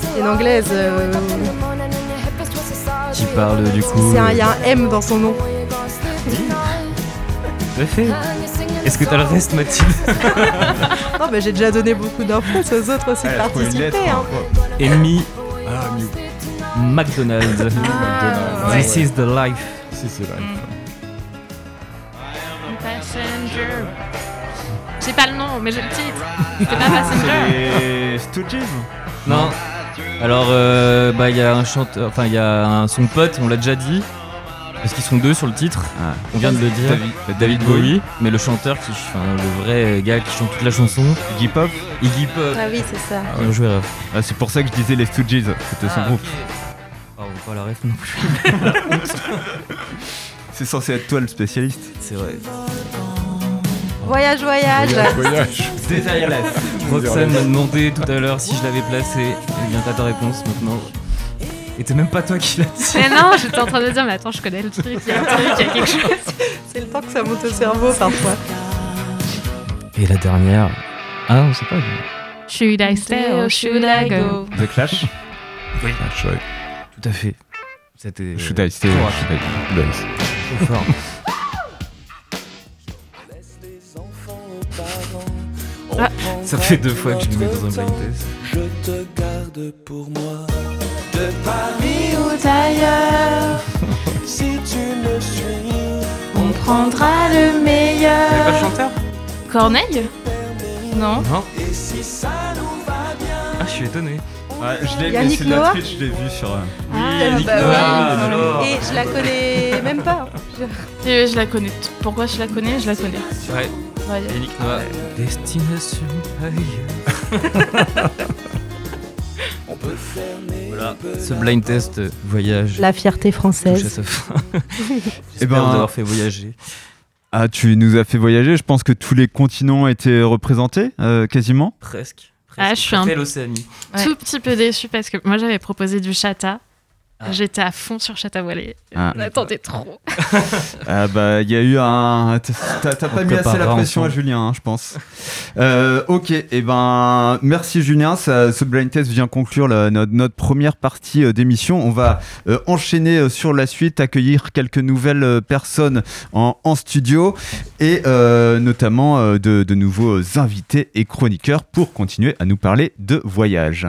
C'est une anglaise. Euh... Qui parle du coup. Il y a un M dans son nom. Tout à fait. Est-ce que t'as le reste, Mathilde? Non, mais j'ai déjà donné beaucoup d'infos aux autres aussi de participer. Hein. Amy ah, McDonald's. Ah, This ouais. is the life. Si, c'est vrai. Mm. Passenger. J'ai pas le nom, mais j'ai le titre. C'est pas Passenger. C'est Stooges? Non. Alors, euh, bah, il y a un chanteur, enfin, il y a un, son pote, on l'a déjà dit. Parce qu'ils sont deux sur le titre, ah, on vient de le dire, David, David Bowie, mais le chanteur, qui, enfin, le vrai gars qui chante toute la chanson, Iggy Pop. Iggy Pop. Ah oui, c'est ça. Ah, ouais. Joué, ah, c'est pour ça que je disais les Stooges, c'était ah, son groupe. Okay. Oh, on voit pas la ref non plus. C'est censé être toi le spécialiste. C'est vrai. Voyage, voyage. Voyage, voyage. Détail. Roxane m'a demandé tout à l'heure si je l'avais placé. Eh bien, t'as ta réponse maintenant. Et t'es même pas toi qui l'as dit. Mais non, j'étais en train de dire, mais attends, je connais le truc, il y a un truc, il y a quelque chose. C'est le temps que ça monte au cerveau parfois. Et la dernière... Ah, on sait pas. Should I stay or should I go? The Clash? Oui. Clash, ouais. Tout à fait. C'était... Should I stay or should I go? Trop fort. Ah. Ça fait deux fois que je me mets dans un blind test. Je te garde pour moi. De Paris ou d'ailleurs, si tu le suis, on prendra le meilleur. C'est pas le chanteur ? Corneille ? Non. Non. Et si ça nous va bien. Ah, je suis étonné. Ouais, je l'ai vu, c'est de la Twitch, je l'ai vu sur. Ah, oui, bah, Noah. Ouais. Et je la connais même pas. Je... Et je la connais. Pourquoi je la connais ? Je la connais. Ouais. Ouais. Yannick Noah. Ouais. Destination ailleurs. On peut fermer. Voilà, ce blind test euh, voyage. La fierté française. J'espère ben, vous avoir fait voyager. Ah, tu nous as fait voyager. Je pense que tous les continents étaient représentés, euh, quasiment. Presque. Presque. Ah, je suis un p- ouais. tout petit peu déçue parce que moi j'avais proposé du chata. Ah. J'étais à fond sur Chata Wallé. Ah. On attendait trop. Ah bah, il y a eu un. T'as, t'as pas mis assez la pression à Julien, hein, je pense. Euh, ok, et eh ben, merci Julien. Ça, ce blind test vient conclure la, notre, notre première partie euh, d'émission. On va euh, enchaîner euh, sur la suite, accueillir quelques nouvelles euh, personnes en, en studio et euh, notamment euh, de, de nouveaux invités et chroniqueurs pour continuer à nous parler de voyage.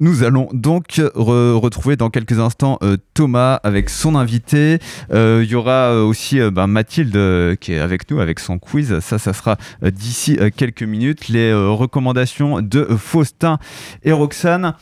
Nous allons donc re- retrouver dans quelques instants euh, Thomas avec son invité. Il euh, y aura aussi euh, bah, Mathilde euh, qui est avec nous avec son quiz. Ça, ça sera euh, d'ici euh, quelques minutes. Les euh, recommandations de euh, Faustin et Roxane.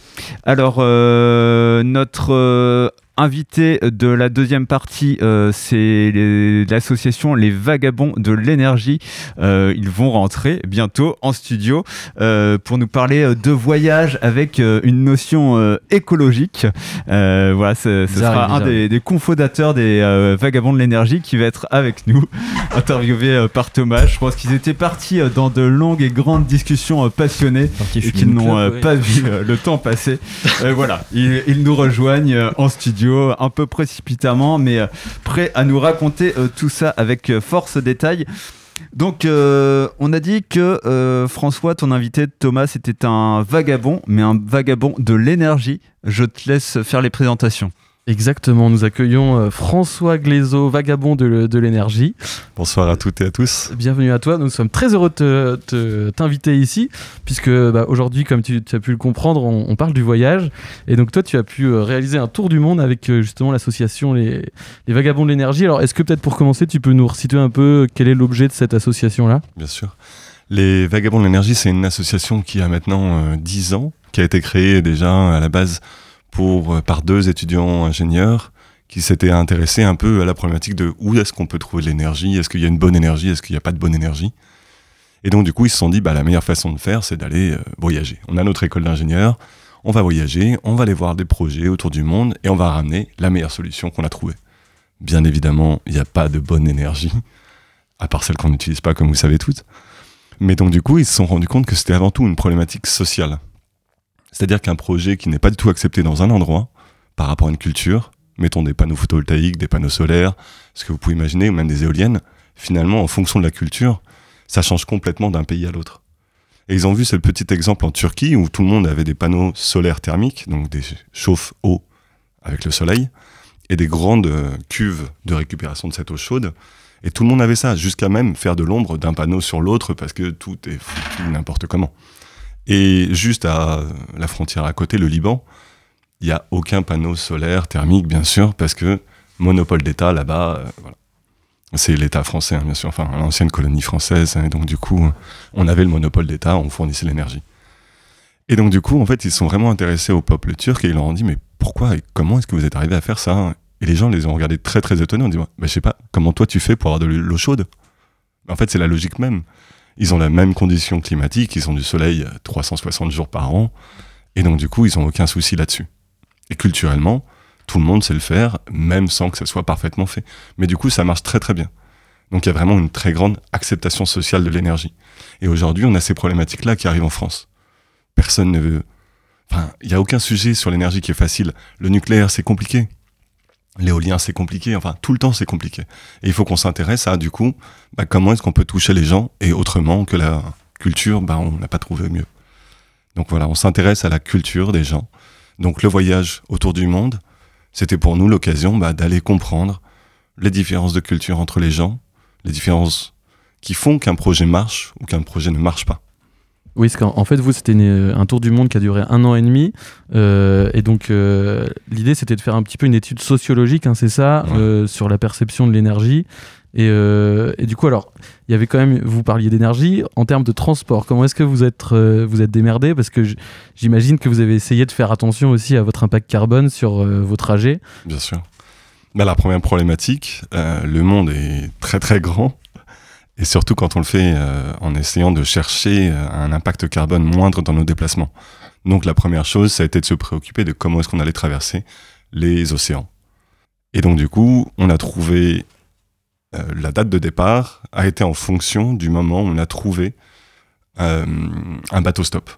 Alors, euh, notre... Euh, invité de la deuxième partie, euh, c'est les, l'association Les Vagabonds de l'énergie. Euh, ils vont rentrer bientôt en studio euh, pour nous parler de voyage avec euh, une notion euh, écologique. Euh, voilà, ce, ce bizarre, sera bizarre. un des, des cofondateurs des euh, Vagabonds de l'énergie qui va être avec nous, interviewé euh, par Thomas. Je pense qu'ils étaient partis euh, dans de longues et grandes discussions euh, passionnées et qu'ils n'ont club, euh, ouais. pas vu euh, le temps passer. Euh, voilà, ils, ils nous rejoignent euh, en studio. Un peu précipitamment, mais prêt à nous raconter euh, tout ça avec euh, force détail. Donc, euh, on a dit que euh, François, ton invité Thomas, était un vagabond, mais un vagabond de l'énergie. Je te laisse faire les présentations. Exactement, nous accueillons euh, François Glaiseau, vagabond de, de l'énergie. Bonsoir à toutes et à tous. Bienvenue à toi, nous sommes très heureux de te, te, t'inviter ici, puisque bah, aujourd'hui, comme tu, tu as pu le comprendre, on, on parle du voyage. Et donc toi, tu as pu euh, réaliser un tour du monde avec euh, justement l'association les, les Vagabonds de l'énergie. Alors est-ce que peut-être pour commencer, tu peux nous resituer un peu quel est l'objet de cette association-là ? Bien sûr. Les Vagabonds de l'énergie, c'est une association qui a maintenant euh, dix ans, qui a été créée déjà à la base Pour, par deux étudiants ingénieurs qui s'étaient intéressés un peu à la problématique de où est-ce qu'on peut trouver de l'énergie, est-ce qu'il y a une bonne énergie, est-ce qu'il n'y a pas de bonne énergie. Et donc du coup, ils se sont dit, bah, la meilleure façon de faire, c'est d'aller euh, voyager. On a notre école d'ingénieurs, on va voyager, on va aller voir des projets autour du monde et on va ramener la meilleure solution qu'on a trouvée. Bien évidemment, il n'y a pas de bonne énergie, à part celle qu'on n'utilise pas, comme vous savez toutes. Mais donc du coup, ils se sont rendus compte que c'était avant tout une problématique sociale. C'est-à-dire qu'un projet qui n'est pas du tout accepté dans un endroit par rapport à une culture, mettons des panneaux photovoltaïques, des panneaux solaires, ce que vous pouvez imaginer, ou même des éoliennes, finalement, en fonction de la culture, ça change complètement d'un pays à l'autre. Et ils ont vu ce petit exemple en Turquie, où tout le monde avait des panneaux solaires thermiques, donc des chauffe-eau avec le soleil, et des grandes cuves de récupération de cette eau chaude. Et tout le monde avait ça, jusqu'à même faire de l'ombre d'un panneau sur l'autre, parce que tout est foutu n'importe comment. Et juste à la frontière à côté, le Liban, il n'y a aucun panneau solaire, thermique, bien sûr, parce que monopole d'État, là-bas, euh, voilà. C'est l'État français, hein, bien sûr, enfin, l'ancienne colonie française, hein, et donc du coup, on avait le monopole d'État, on fournissait l'énergie. Et donc du coup, en fait, ils sont vraiment intéressés au peuple turc, et ils leur ont dit, mais pourquoi et comment est-ce que vous êtes arrivés à faire ça ? Et les gens les ont regardés très très étonnés, en disant, bah, je sais pas, comment toi tu fais pour avoir de l'eau chaude ? En fait, c'est la logique même. Ils ont la même condition climatique, ils ont du soleil trois cent soixante jours par an, et donc du coup, ils n'ont aucun souci là-dessus. Et culturellement, tout le monde sait le faire, même sans que ça soit parfaitement fait. Mais du coup, ça marche très très bien. Donc il y a vraiment une très grande acceptation sociale de l'énergie. Et aujourd'hui, on a ces problématiques-là qui arrivent en France. Personne ne veut... Enfin, il n'y a aucun sujet sur l'énergie qui est facile. Le nucléaire, c'est compliqué. L'éolien, c'est compliqué. Enfin, tout le temps, c'est compliqué. Et il faut qu'on s'intéresse à, du coup, bah, comment est-ce qu'on peut toucher les gens, et autrement que la culture, bah, on n'a pas trouvé mieux. Donc voilà, on s'intéresse à la culture des gens. Donc le voyage autour du monde, c'était pour nous l'occasion bah, d'aller comprendre les différences de culture entre les gens, les différences qui font qu'un projet marche ou qu'un projet ne marche pas. Oui, parce qu'en en fait, vous, c'était une, un tour du monde qui a duré un an et demi. Euh, et donc, euh, l'idée, c'était de faire un petit peu une étude sociologique, hein, c'est ça, ouais. euh, sur la perception de l'énergie. Et, euh, et du coup, alors, il y avait quand même, vous parliez d'énergie, en termes de transport, comment est-ce que vous êtes, euh, vous êtes démerdés ? Parce que j'imagine que vous avez essayé de faire attention aussi à votre impact carbone sur euh, vos trajets. Bien sûr. Bah, la première problématique, euh, le monde est très très grand, et surtout quand on le fait euh, en essayant de chercher un impact carbone moindre dans nos déplacements. Donc la première chose, ça a été de se préoccuper de comment est-ce qu'on allait traverser les océans. Et donc du coup, on a trouvé... Euh, la date de départ a été en fonction du moment où on a trouvé euh, un bateau stop.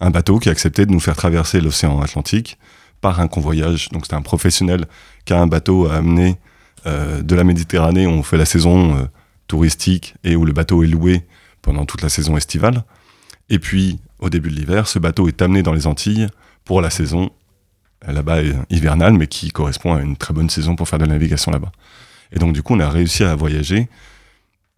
Un bateau qui a accepté de nous faire traverser l'océan Atlantique par un convoyage. Donc c'était un professionnel qui a un bateau à amener euh, de la Méditerranée, où on fait la saison euh, touristique et où le bateau est loué pendant toute la saison estivale. Et puis, au début de l'hiver, ce bateau est amené dans les Antilles pour la saison euh, là-bas euh, hivernale, mais qui correspond à une très bonne saison pour faire de la navigation là-bas. Et donc, du coup, on a réussi à voyager,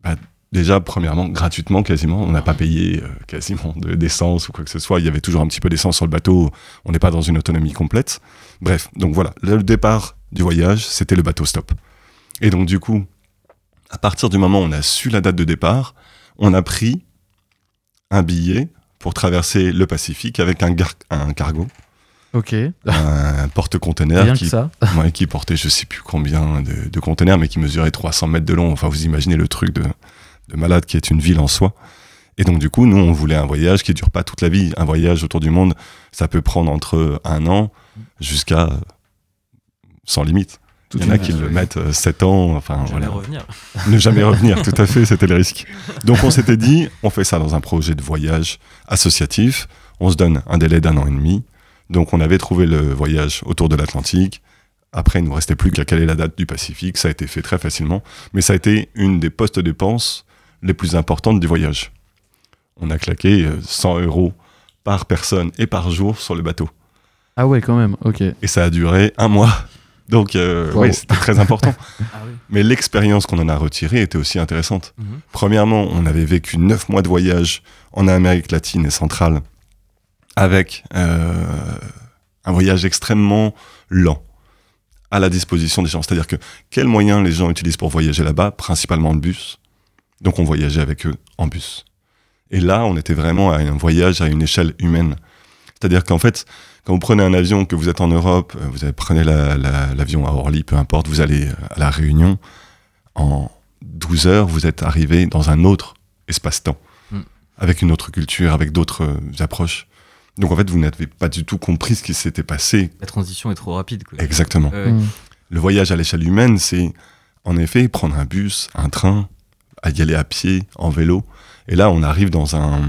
bah, déjà, premièrement, gratuitement, quasiment. On n'a pas payé euh, quasiment de, d'essence ou quoi que ce soit. Il y avait toujours un petit peu d'essence sur le bateau. On n'est pas dans une autonomie complète. Bref, donc voilà, le départ du voyage, c'était le bateau stop. Et donc, du coup, à partir du moment où on a su la date de départ, on a pris un billet pour traverser le Pacifique avec un, gar- un cargo. Ok. Un porte-conteneur qui, ouais, qui portait je sais plus combien de, de conteneurs, mais qui mesurait trois cents mètres de long. Enfin, vous imaginez le truc de, de malade qui est une ville en soi. Et donc, du coup, nous, on voulait un voyage qui ne dure pas toute la vie. Un voyage autour du monde, ça peut prendre entre un an jusqu'à sans limite. Tout Il y en a qui le mettent euh, sept ans. Enfin, ne jamais voilà. revenir. Ne jamais revenir, tout à fait, c'était le risque. Donc, on s'était dit, on fait ça dans un projet de voyage associatif. On se donne un délai d'un an et demi. Donc on avait trouvé le voyage autour de l'Atlantique. Après, il ne nous restait plus qu'à caler la date du Pacifique. Ça a été fait très facilement. Mais ça a été une des postes dépenses les plus importantes du voyage. On a claqué cent euros par personne et par jour sur le bateau. Ah ouais, quand même, ok. Et ça a duré un mois. Donc euh, wow. oui, c'était très important. Ah oui. Mais l'expérience qu'on en a retirée était aussi intéressante. Mm-hmm. Premièrement, on avait vécu neuf mois de voyage en Amérique latine et centrale, avec euh, un voyage extrêmement lent à la disposition des gens. C'est-à-dire que quels moyens les gens utilisent pour voyager là-bas ? Principalement le bus. Donc on voyageait avec eux en bus. Et là, on était vraiment à un voyage à une échelle humaine. C'est-à-dire qu'en fait, quand vous prenez un avion, que vous êtes en Europe, vous prenez la, la, l'avion à Orly, peu importe, vous allez à La Réunion, en douze heures, vous êtes arrivé dans un autre espace-temps, mmh. avec une autre culture, avec d'autres euh, approches. Donc en fait, vous n'avez pas du tout compris ce qui s'était passé. La transition est trop rapide, quoi. Exactement. Euh... Mmh. Le voyage à l'échelle humaine, c'est en effet prendre un bus, un train, y aller à pied, en vélo. Et là, on arrive dans un,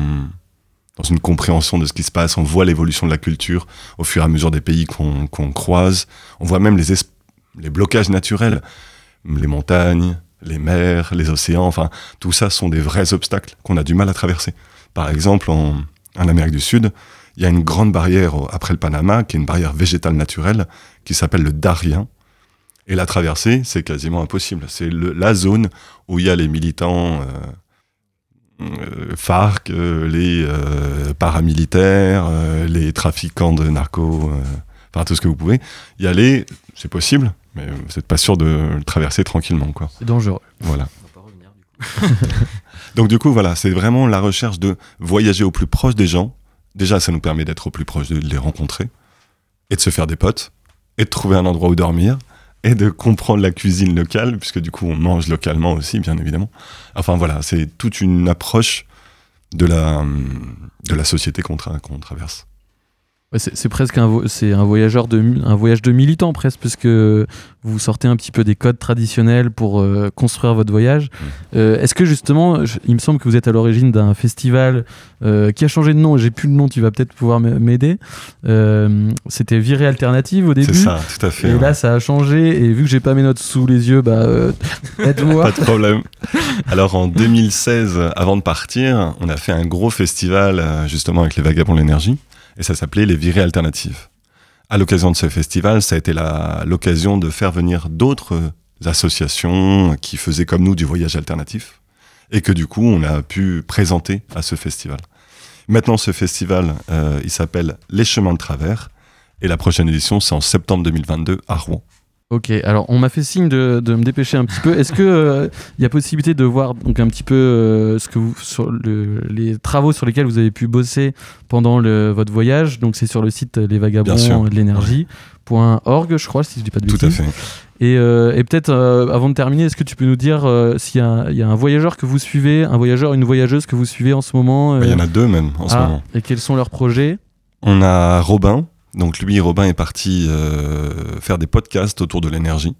dans une compréhension de ce qui se passe. On voit l'évolution de la culture au fur et à mesure des pays qu'on, qu'on croise. On voit même les, es- les blocages naturels, les montagnes, les mers, les océans. Enfin, tout ça sont des vrais obstacles qu'on a du mal à traverser. Par exemple, en, en Amérique du Sud, il y a une grande barrière après le Panama, qui est une barrière végétale naturelle, qui s'appelle le Darien. Et la traversée, c'est quasiment impossible. C'est le, la zone où il y a les militants euh, euh, FARC, euh, les euh, paramilitaires, euh, les trafiquants de narcos, euh, enfin tout ce que vous pouvez. Y aller, c'est possible, mais vous n'êtes pas sûr de le traverser tranquillement, quoi. C'est dangereux. Voilà. On va pas revenir, du coup. Donc du coup, voilà, c'est vraiment la recherche de voyager au plus proche des gens. Déjà, ça nous permet d'être au plus proche, de les rencontrer, et de se faire des potes, et de trouver un endroit où dormir, et de comprendre la cuisine locale, puisque du coup, on mange localement aussi, bien évidemment. Enfin voilà, c'est toute une approche de la, de la société qu'on, tra- qu'on traverse. Ouais, c'est, c'est presque un, vo- c'est un, voyageur de, un voyage de militant, presque, parce que vous sortez un petit peu des codes traditionnels pour euh, construire votre voyage. Mmh. Euh, est-ce que justement, je, il me semble que vous êtes à l'origine d'un festival euh, qui a changé de nom, j'ai plus le nom, tu vas peut-être pouvoir m'aider. Euh, c'était Virée Alternative au début. C'est ça, tout à fait. Et ouais. Là, ça a changé, et vu que j'ai pas mes notes sous les yeux, bah, euh, aide-moi. Pas de problème. Alors en deux mille seize, avant de partir, on a fait un gros festival justement avec les Vagabonds de l'énergie. Et ça s'appelait les Virées Alternatives. À l'occasion de ce festival, ça a été la, l'occasion de faire venir d'autres associations qui faisaient comme nous du voyage alternatif et que du coup, on a pu présenter à ce festival. Maintenant, ce festival, euh, il s'appelle Les Chemins de Travers et la prochaine édition, c'est en septembre deux mille vingt-deux à Rouen. Ok, alors on m'a fait signe de, de me dépêcher un petit peu. Est-ce qu'il euh, y a possibilité de voir donc, un petit peu euh, ce que vous, sur le, les travaux sur lesquels vous avez pu bosser pendant le, votre voyage ? Donc c'est sur le site lesvagabonds de l'énergie point org, je crois, si je ne dis pas de bêtises. Tout à fait. Et, euh, et peut-être, euh, avant de terminer, est-ce que tu peux nous dire euh, s'il y a, y a un voyageur que vous suivez, un voyageur, une voyageuse que vous suivez en ce moment ? euh... bah, y en a deux même en ah, ce moment. Et quels sont leurs projets ? On a Robin. Donc lui, Robin, est parti euh, faire des podcasts autour de l'énergie.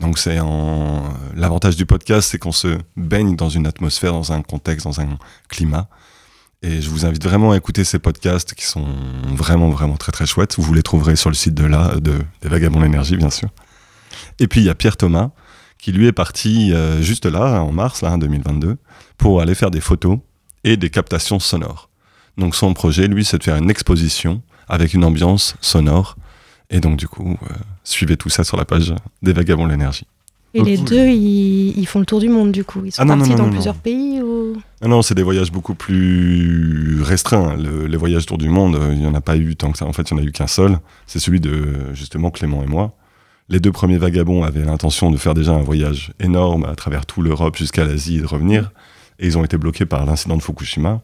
Donc c'est en... L'avantage du podcast, c'est qu'on se baigne dans une atmosphère, dans un contexte, dans un climat. Et je vous invite vraiment à écouter ces podcasts qui sont vraiment, vraiment très, très chouettes. Vous les trouverez sur le site de la, de, des Vagabonds de l'énergie, bien sûr. Et puis il y a Pierre-Thomas, qui lui est parti euh, juste là, en mars là, deux mille vingt-deux, pour aller faire des photos et des captations sonores. Donc son projet, lui, c'est de faire une exposition avec une ambiance sonore. Et donc, du coup, euh, suivez tout ça sur la page des Vagabonds de l'énergie. Et les cool. deux, ils, ils font le tour du monde, du coup. Ils sont ah, non, partis non, non, dans non, plusieurs non. pays ou... ah, Non, c'est des voyages beaucoup plus restreints. Le, les voyages autour du monde, il n'y en a pas eu tant que ça. En fait, il n'y en a eu qu'un seul. C'est celui de, justement, Clément et moi. Les deux premiers vagabonds avaient l'intention de faire déjà un voyage énorme à travers toute l'Europe jusqu'à l'Asie et de revenir. Et ils ont été bloqués par l'incident de Fukushima.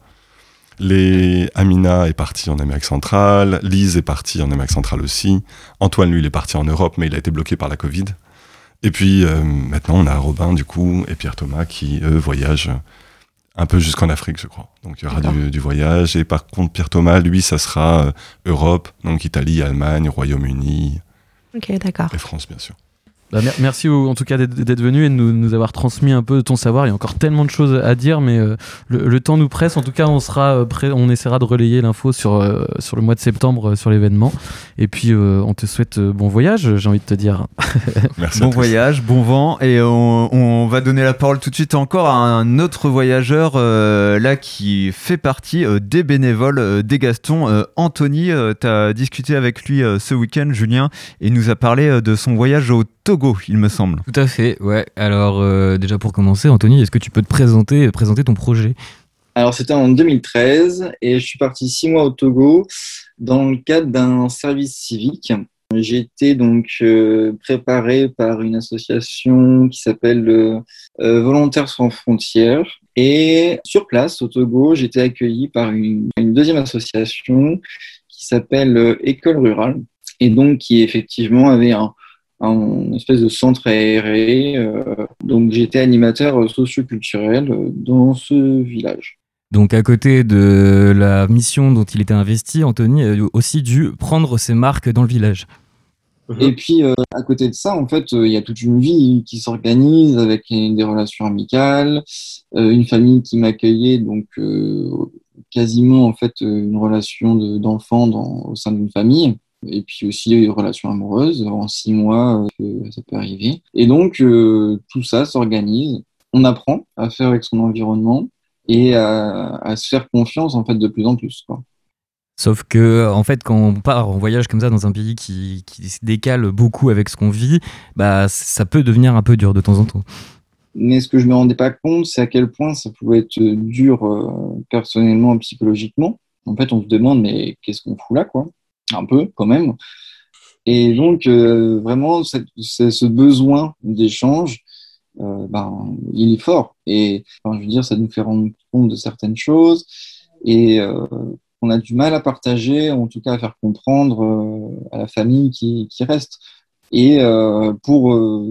Les Amina est partie en Amérique centrale, Lise est partie en Amérique centrale aussi, Antoine, lui, il est parti en Europe, mais il a été bloqué par la Covid. Et puis, euh, maintenant, on a Robin, du coup, et Pierre-Thomas qui, eux, voyagent un peu jusqu'en Afrique, je crois. Donc, il y aura du, du voyage. Et par contre, Pierre-Thomas, lui, ça sera euh, Europe, donc Italie, Allemagne, Royaume-Uni. Ok, d'accord. Et France, bien sûr. Bah, merci en tout cas d'être, d'être venu et de nous, nous avoir transmis un peu ton savoir. Il y a encore tellement de choses à dire, mais euh, le, le temps nous presse. En tout cas, on sera prêt, on essaiera de relayer l'info sur euh, sur le mois de septembre euh, sur l'événement. Et puis, euh, on te souhaite euh, bon voyage. J'ai envie de te dire. Merci. Bon voyage, bon vent, et on, on va donner la parole tout de suite encore à un autre voyageur euh, là qui fait partie euh, des bénévoles euh, des Gastons. Euh, Anthony, euh, t'as discuté avec lui euh, ce week-end, Julien, et nous a parlé euh, de son voyage au Togo. Il me semble. Tout à fait, ouais. Alors, euh, déjà pour commencer, Anthony, est-ce que tu peux te présenter, présenter ton projet ? Alors, c'était en deux mille treize et je suis parti six mois au Togo dans le cadre d'un service civique. J'ai été donc euh, préparé par une association qui s'appelle euh, Volontaires sans frontières. Et sur place, au Togo, j'ai été accueilli par une, une deuxième association qui s'appelle euh, École Rurale et donc qui effectivement avait un en espèce de centre aéré. Donc, j'étais animateur socio-culturel dans ce village. Donc, à côté de la mission dont il était investi, Anthony a aussi dû prendre ses marques dans le village. Et puis, euh, à côté de ça, en fait, il euh, y a toute une vie qui s'organise avec des relations amicales, euh, une famille qui m'accueillait donc euh, quasiment en fait une relation de, d'enfant dans, au sein d'une famille. Et puis aussi une relation amoureuse, en six mois, euh, ça peut arriver. Et donc, euh, tout ça s'organise. On apprend à faire avec son environnement et à, à se faire confiance en fait de plus en plus, quoi. Sauf que, en fait, quand on part, on voyage comme ça dans un pays qui, qui se décale beaucoup avec ce qu'on vit, bah, ça peut devenir un peu dur de temps en temps. Mais ce que je ne me rendais pas compte, c'est à quel point ça pouvait être dur euh, personnellement, psychologiquement. En fait, on se demande, mais qu'est-ce qu'on fout là, quoi ? Un peu, quand même. Et donc, euh, vraiment, c'est, c'est ce besoin d'échange, euh, ben, il est fort. Et, enfin, je veux dire, ça nous fait rendre compte de certaines choses. Et... Euh, on a du mal à partager, en tout cas à faire comprendre euh, à la famille qui, qui reste. Et euh, pour euh,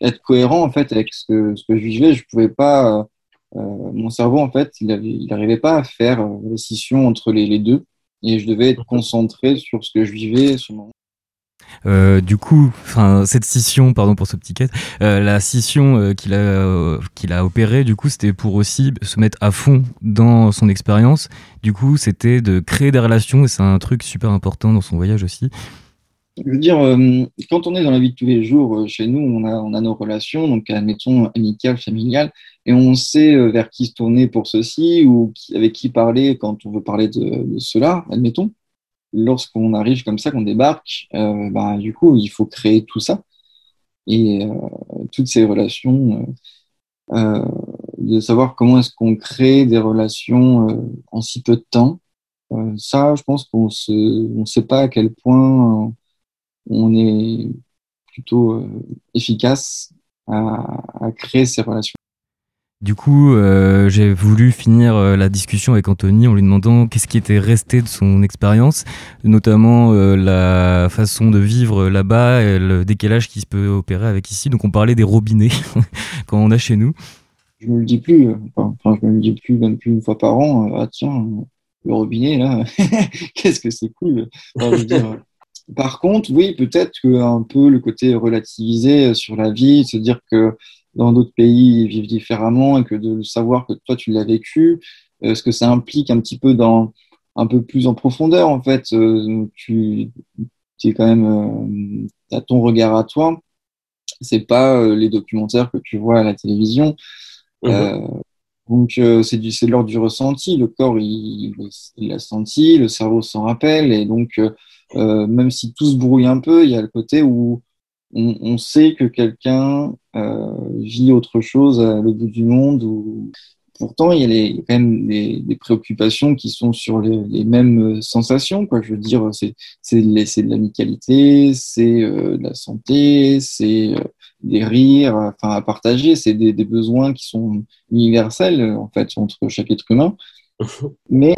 être cohérent en fait avec ce que, ce que je vivais, je pouvais pas. Euh, mon cerveau en fait, il avait, il n'arrivait pas à faire euh, la scission entre les, les deux, et je devais être concentré sur ce que je vivais. Sur mon... Euh, du coup, enfin cette scission, pardon pour ce petit quête, euh, la scission euh, qu'il a euh, qu'il a opérée, du coup, c'était pour aussi se mettre à fond dans son expérience. Du coup, c'était de créer des relations, et c'est un truc super important dans son voyage aussi. Je veux dire, euh, quand on est dans la vie de tous les jours, euh, chez nous, on a on a nos relations, donc admettons amicales, familiales, et on sait euh, vers qui se tourner pour ceci ou qui, avec qui parler quand on veut parler de, de cela, admettons. Lorsqu'on arrive comme ça, qu'on débarque, euh, bah, du coup, il faut créer tout ça. Et euh, toutes ces relations, euh, euh, de savoir comment est-ce qu'on crée des relations euh, en si peu de temps, euh, ça, je pense qu'on se, on sait pas à quel point on est plutôt euh, efficace à, à créer ces relations. Du coup, euh, j'ai voulu finir la discussion avec Anthony en lui demandant qu'est-ce qui était resté de son expérience, notamment euh, la façon de vivre là-bas, et le décalage qui se peut opérer avec ici. Donc, on parlait des robinets quand on a chez nous. Je me le dis plus, enfin, je me le dis plus, même plus une fois par an. Ah tiens, le robinet là, qu'est-ce que c'est cool. Enfin, je veux dire, par contre, oui, peut-être qu'un peu le côté relativisé sur la vie, se dire que dans d'autres pays, ils vivent différemment et que de savoir que toi, tu l'as vécu, ce que ça implique un petit peu dans, un peu plus en profondeur, en fait, tu, tu es quand même, t'as ton regard à toi. C'est pas les documentaires que tu vois à la télévision. Mmh. Euh, donc, c'est du, c'est de l'ordre du ressenti. Le corps, il, il l'a senti, le cerveau s'en rappelle. Et donc, euh, même si tout se brouille un peu, il y a le côté où, On, on sait que quelqu'un euh, vit autre chose à l'autre bout du monde. Ou... Pourtant, il y a les, quand même des, des préoccupations qui sont sur les, les mêmes sensations, quoi. Je veux dire, c'est, c'est, les, c'est de l'amicalité, c'est euh, de la santé, c'est euh, des rires, enfin à partager. C'est des, des besoins qui sont universels en fait entre chaque être humain, mais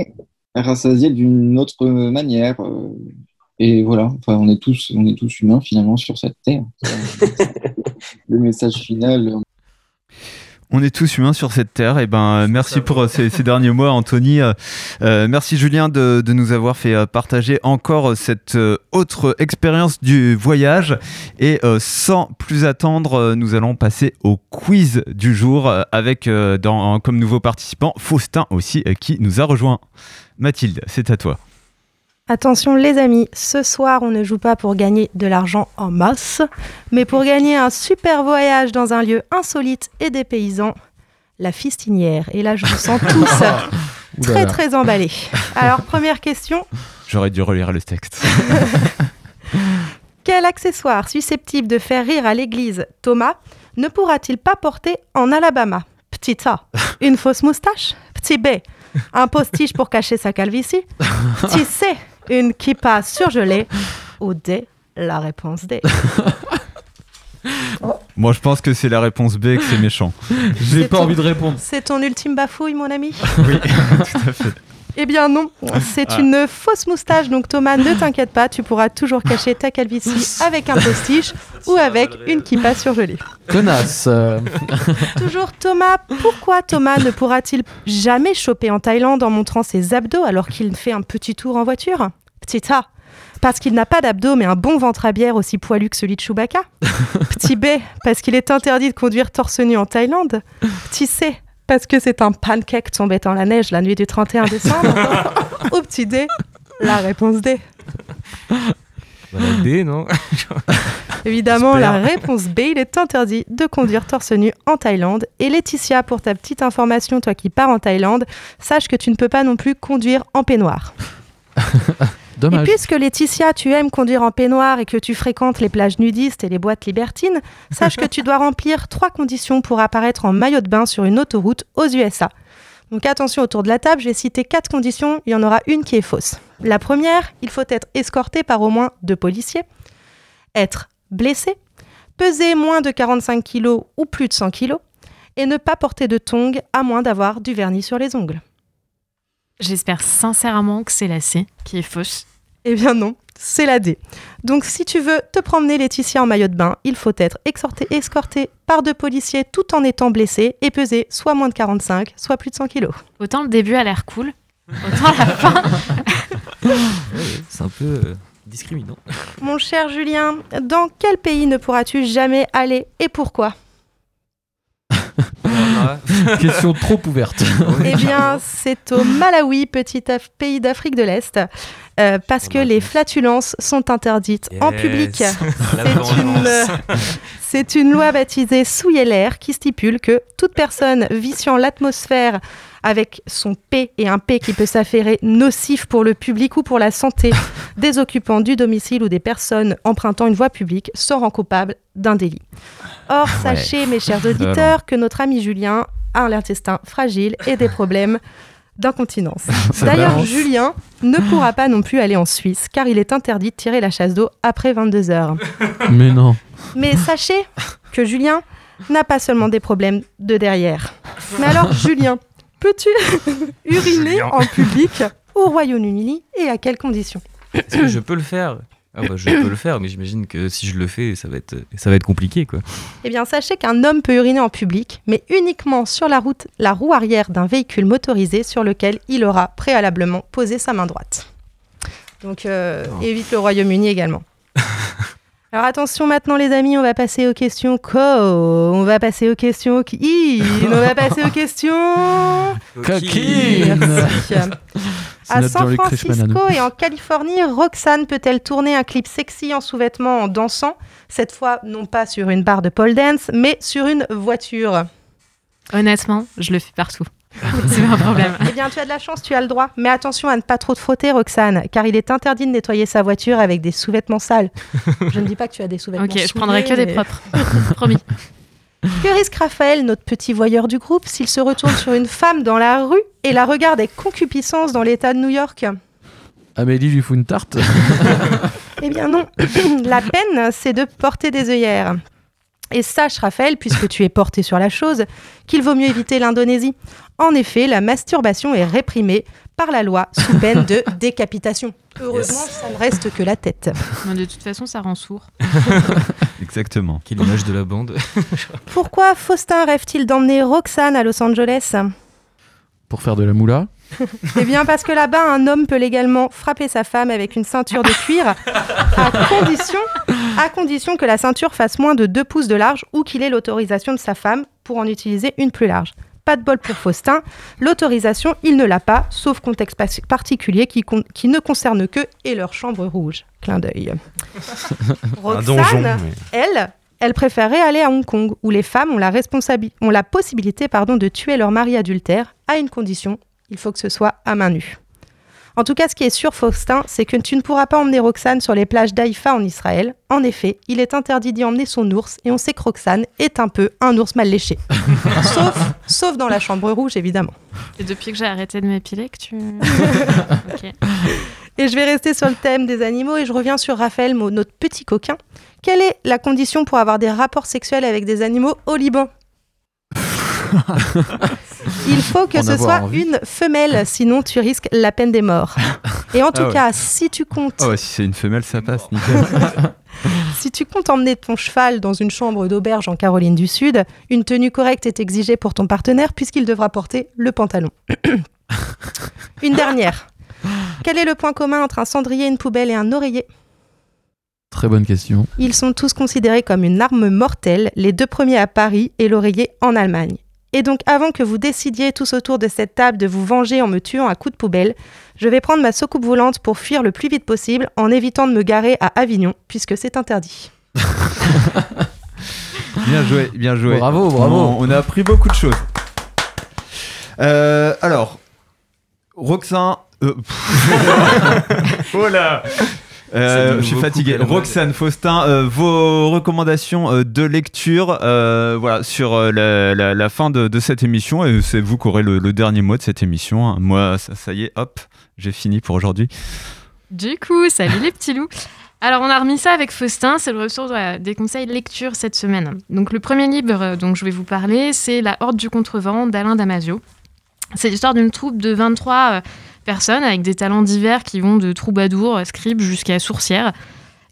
rassasiés d'une autre manière. Euh, Et voilà, enfin, on est tous, on est tous humains finalement sur cette terre. Le message final. On est tous humains sur cette terre. Et ben, merci pour ces, ces derniers mois, Anthony. Euh, merci Julien de, de nous avoir fait partager encore cette autre expérience du voyage. Et euh, sans plus attendre, nous allons passer au quiz du jour avec euh, dans, comme nouveau participant Faustin aussi euh, qui nous a rejoint. Mathilde, c'est à toi. Attention les amis, ce soir on ne joue pas pour gagner de l'argent en masse, mais pour gagner un super voyage dans un lieu insolite et dépaysant, la fistinière. Et là je vous sens tous très très emballés. Alors première question. J'aurais dû relire le texte. Quel accessoire susceptible de faire rire à l'église Thomas ne pourra-t-il pas porter en Alabama? Petit A, une fausse moustache? Petit B, un postiche pour cacher sa calvitie? Petit C, une kippa surgelée? Ou D, la réponse D? Oh. Moi, je pense que c'est la réponse B et que c'est méchant. J'ai c'est pas ton, envie de répondre. C'est ton ultime bafouille, mon ami? Oui, tout à fait. Eh bien non, c'est ah. une fausse moustache, donc Thomas, ne t'inquiète pas, tu pourras toujours cacher ta calvitie avec un postiche ou avec une kippa surgelée. Connasse. Toujours Thomas, pourquoi Thomas ne pourra-t-il jamais choper en Thaïlande en montrant ses abdos alors qu'il fait un petit tour en voiture? Petit A, parce qu'il n'a pas d'abdos mais un bon ventre à bière aussi poilu que celui de Chewbacca. Petit B, parce qu'il est interdit de conduire torse nu en Thaïlande. Petit C, parce que c'est un pancake tombé dans la neige la nuit du trente et un décembre. Au petit dé, la réponse D. Bah, la D, non? Évidemment, j'espère. La réponse B, il est interdit de conduire torse nu en Thaïlande. Et Laetitia, pour ta petite information, toi qui pars en Thaïlande, sache que tu ne peux pas non plus conduire en peignoir. Dommage. Et puisque Laetitia, tu aimes conduire en peignoir et que tu fréquentes les plages nudistes et les boîtes libertines, sache que tu dois remplir trois conditions pour apparaître en maillot de bain sur une autoroute aux U S A. Donc attention, autour de la table, j'ai cité quatre conditions, il y en aura une qui est fausse. La première, il faut être escorté par au moins deux policiers, être blessé, peser moins de quarante-cinq kilos ou plus de cent kilos et ne pas porter de tongs à moins d'avoir du vernis sur les ongles. J'espère sincèrement que c'est la C qui est fausse. Eh bien non, c'est la D. Donc si tu veux te promener, Laetitia, en maillot de bain, il faut être exhorté, escorté par deux policiers tout en étant blessé et peser soit moins de quarante-cinq, soit plus de cent kilos. Autant le début a l'air cool, autant la fin... ouais, c'est un peu euh, discriminant. Mon cher Julien, dans quel pays ne pourras-tu jamais aller et pourquoi ? Question trop ouverte. Eh bien, c'est au Malawi, petit af- pays d'Afrique de l'Est, euh, parce que les flatulences sont interdites yes. en public. C'est une, euh, c'est une loi baptisée Souiller l'air qui stipule que toute personne viciant l'atmosphère avec son P et un P qui peut s'avérer nocif pour le public ou pour la santé des occupants du domicile ou des personnes empruntant une voie publique se rend coupable d'un délit. Or, sachez, ouais. mes chers auditeurs, que notre ami Julien a un intestin fragile et des problèmes d'incontinence. D'ailleurs, Julien ne pourra pas non plus aller en Suisse, car il est interdit de tirer la chasse d'eau après vingt-deux heures. Mais non. Mais sachez que Julien n'a pas seulement des problèmes de derrière. Mais alors, Julien, peux-tu uriner Julien. en public au Royaume-Uni et à quelles conditions ? Est-ce que je peux le faire ? Ah bah je peux le faire, mais j'imagine que si je le fais, ça va être, ça va être compliqué, quoi. Eh bien, sachez qu'un homme peut uriner en public, mais uniquement sur la route, la roue arrière d'un véhicule motorisé sur lequel il aura préalablement posé sa main droite. Donc, euh, oh. évite le Royaume-Uni également. Alors attention maintenant les amis, on va passer aux questions co, on va passer aux questions qui, on va passer aux questions coquines. À San Francisco et en Californie, Roxane peut-elle tourner un clip sexy en sous-vêtements en dansant ? Cette fois, non pas sur une barre de pole dance, mais sur une voiture. Honnêtement, je le fais partout. C'est pas un problème. Eh bien, tu as de la chance, tu as le droit. Mais attention à ne pas trop te frotter, Roxane, car il est interdit de nettoyer sa voiture avec des sous-vêtements sales. Je ne dis pas que tu as des sous-vêtements sales. Ok, je prendrai que mais... des propres. Promis. Que risque Raphaël, notre petit voyeur du groupe, s'il se retourne sur une femme dans la rue et la regarde avec concupiscence dans l'état de New York ? Amélie lui fout une tarte. Eh bien non. La peine, c'est de porter des œillères. Et sache, Raphaël, puisque tu es porté sur la chose, qu'il vaut mieux éviter l'Indonésie. En effet, la masturbation est réprimée par la loi sous peine de décapitation. Heureusement, yes. ça ne reste que la tête. Non, de toute façon, ça rend sourd. Exactement. Quelle image de la bande. Pourquoi Faustin rêve-t-il d'emmener Roxane à Los Angeles ? Pour faire de la moula ? Eh bien, parce que là-bas, un homme peut légalement frapper sa femme avec une ceinture de cuir, à condition, à condition que la ceinture fasse moins de deux pouces de large ou qu'il ait l'autorisation de sa femme pour en utiliser une plus large. Pas de bol pour Faustin, l'autorisation, il ne l'a pas, sauf contexte particulier qui, con- qui ne concerne qu'eux et leur chambre rouge. Clin d'œil. Roxane, donjon, mais... elle, elle préférait aller à Hong Kong, où les femmes ont la, responsabi- ont la possibilité pardon, de tuer leur mari adultère à une condition. Il faut que ce soit à main nue. En tout cas, ce qui est sûr, Faustin, c'est que tu ne pourras pas emmener Roxane sur les plages d'Haïfa en Israël. En effet, il est interdit d'y emmener son ours et on sait que Roxane est un peu un ours mal léché. sauf, sauf dans la chambre rouge, évidemment. Et depuis que j'ai arrêté de m'épiler que tu... okay. Et je vais rester sur le thème des animaux et je reviens sur Raphaël, notre petit coquin. Quelle est la condition pour avoir des rapports sexuels avec des animaux au Liban ? Il faut que en ce soit envie. Une femelle, sinon tu risques la peine des morts. Et en tout ah ouais. cas, si tu comptes... Oh, si c'est une femelle, ça passe, nickel. Si tu comptes emmener ton cheval dans une chambre d'auberge en Caroline du Sud, une tenue correcte est exigée pour ton partenaire puisqu'il devra porter le pantalon. Une dernière. Quel est le point commun entre un cendrier, une poubelle et un oreiller ? Très bonne question. Ils sont tous considérés comme une arme mortelle, les deux premiers à Paris et l'oreiller en Allemagne. Et donc avant que vous décidiez tous autour de cette table de vous venger en me tuant à coups de poubelle, je vais prendre ma soucoupe volante pour fuir le plus vite possible en évitant de me garer à Avignon, puisque c'est interdit. Bien joué, bien joué. Bravo, bravo. On, on a appris beaucoup de choses. Euh, alors, Roxane... Euh, oh là Euh, je suis fatigué. Roxane, Faustin, euh, vos recommandations euh, de lecture euh, voilà, sur euh, la, la, la fin de, de cette émission. Et c'est vous qui aurez le, le dernier mot de cette émission. Hein. Moi, ça, ça y est, hop, j'ai fini pour aujourd'hui. Du coup, salut les petits loups. Alors, on a remis ça avec Faustin. C'est le retour euh, des conseils lecture cette semaine. Donc, le premier livre euh, dont je vais vous parler, c'est La Horde du Contrevent d'Alain Damasio. C'est l'histoire d'une troupe de vingt-trois... Euh, personnes avec des talents divers qui vont de troubadour, scribe jusqu'à sourcière,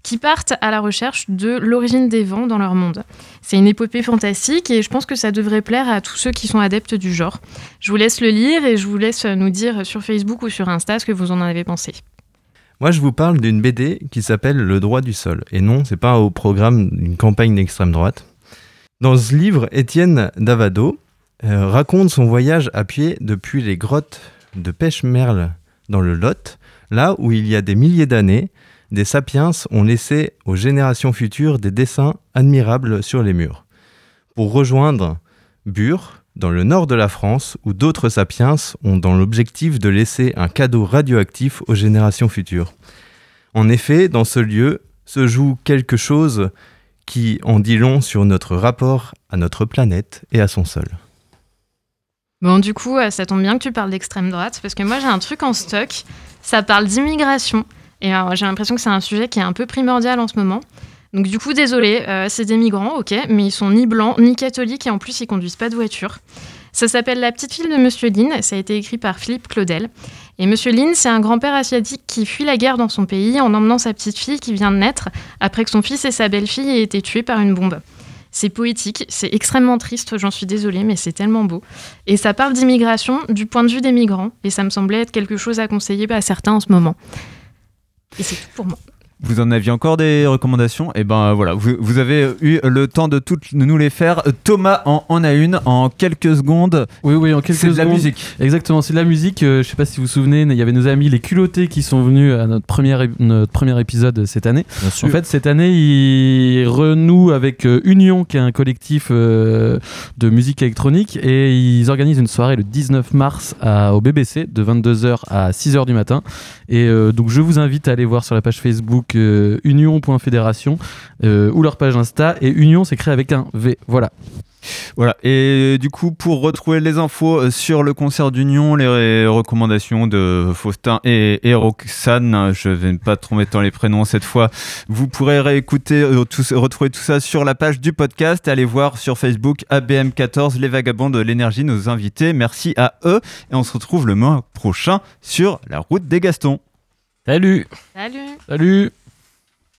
qui partent à la recherche de l'origine des vents dans leur monde. C'est une épopée fantastique et je pense que ça devrait plaire à tous ceux qui sont adeptes du genre. Je vous laisse le lire et je vous laisse nous dire sur Facebook ou sur Insta ce que vous en avez pensé. Moi, je vous parle d'une B D qui s'appelle Le droit du sol. Et non, c'est pas au programme d'une campagne d'extrême droite. Dans ce livre, Étienne Davado euh, raconte son voyage à pied depuis les grottes de Pêche-Merle dans le Lot, là où il y a des milliers d'années, des sapiens ont laissé aux générations futures des dessins admirables sur les murs, pour rejoindre Bure, dans le nord de la France, où d'autres sapiens ont dans l'objectif de laisser un cadeau radioactif aux générations futures. En effet, dans ce lieu se joue quelque chose qui en dit long sur notre rapport à notre planète et à son sol. Bon, du coup, ça tombe bien que tu parles d'extrême droite, parce que moi, j'ai un truc en stock, ça parle d'immigration, et alors, j'ai l'impression que c'est un sujet qui est un peu primordial en ce moment. Donc du coup, désolé, euh, c'est des migrants, ok, mais ils sont ni blancs, ni catholiques, et en plus, ils conduisent pas de voiture. Ça s'appelle La petite fille de Monsieur Lin, ça a été écrit par Philippe Claudel. Et Monsieur Lin, c'est un grand-père asiatique qui fuit la guerre dans son pays en emmenant sa petite fille qui vient de naître, après que son fils et sa belle-fille aient été tués par une bombe. C'est poétique, c'est extrêmement triste, j'en suis désolée, mais c'est tellement beau. Et ça parle d'immigration du point de vue des migrants, et ça me semblait être quelque chose à conseiller à certains en ce moment. Et c'est tout pour moi. Vous en aviez encore des recommandations ? Et ben voilà, vous, vous avez eu le temps de toutes nous les faire. Thomas en, en a une en quelques secondes. Oui, oui, en quelques secondes. C'est de la musique. Exactement, c'est de la musique. Euh, je sais pas si vous vous souvenez, il y avait nos amis les culottés qui sont venus à notre premier, notre premier épisode cette année. Bien sûr. En fait, cette année, ils renouent avec euh, Union, qui est un collectif euh, de musique électronique, et ils organisent une soirée le dix-neuf mars à, au B B C de vingt-deux heures à six heures du matin. Et euh, donc, je vous invite à aller voir sur la page Facebook Euh, union.fédération euh, ou leur page Insta, et Union c'est créé avec un V, voilà. Voilà, et du coup, pour retrouver les infos sur le concert d'Union, les recommandations de Faustin et, et Roxane, je ne vais pas trop mettre dans les prénoms cette fois, vous pourrez réécouter, tout, retrouver tout ça sur la page du podcast, et aller voir sur Facebook A B M quatorze, Les Vagabonds de l'énergie, nos invités, merci à eux, et on se retrouve le mois prochain sur la route des Gastons. Salut. Salut. Salut.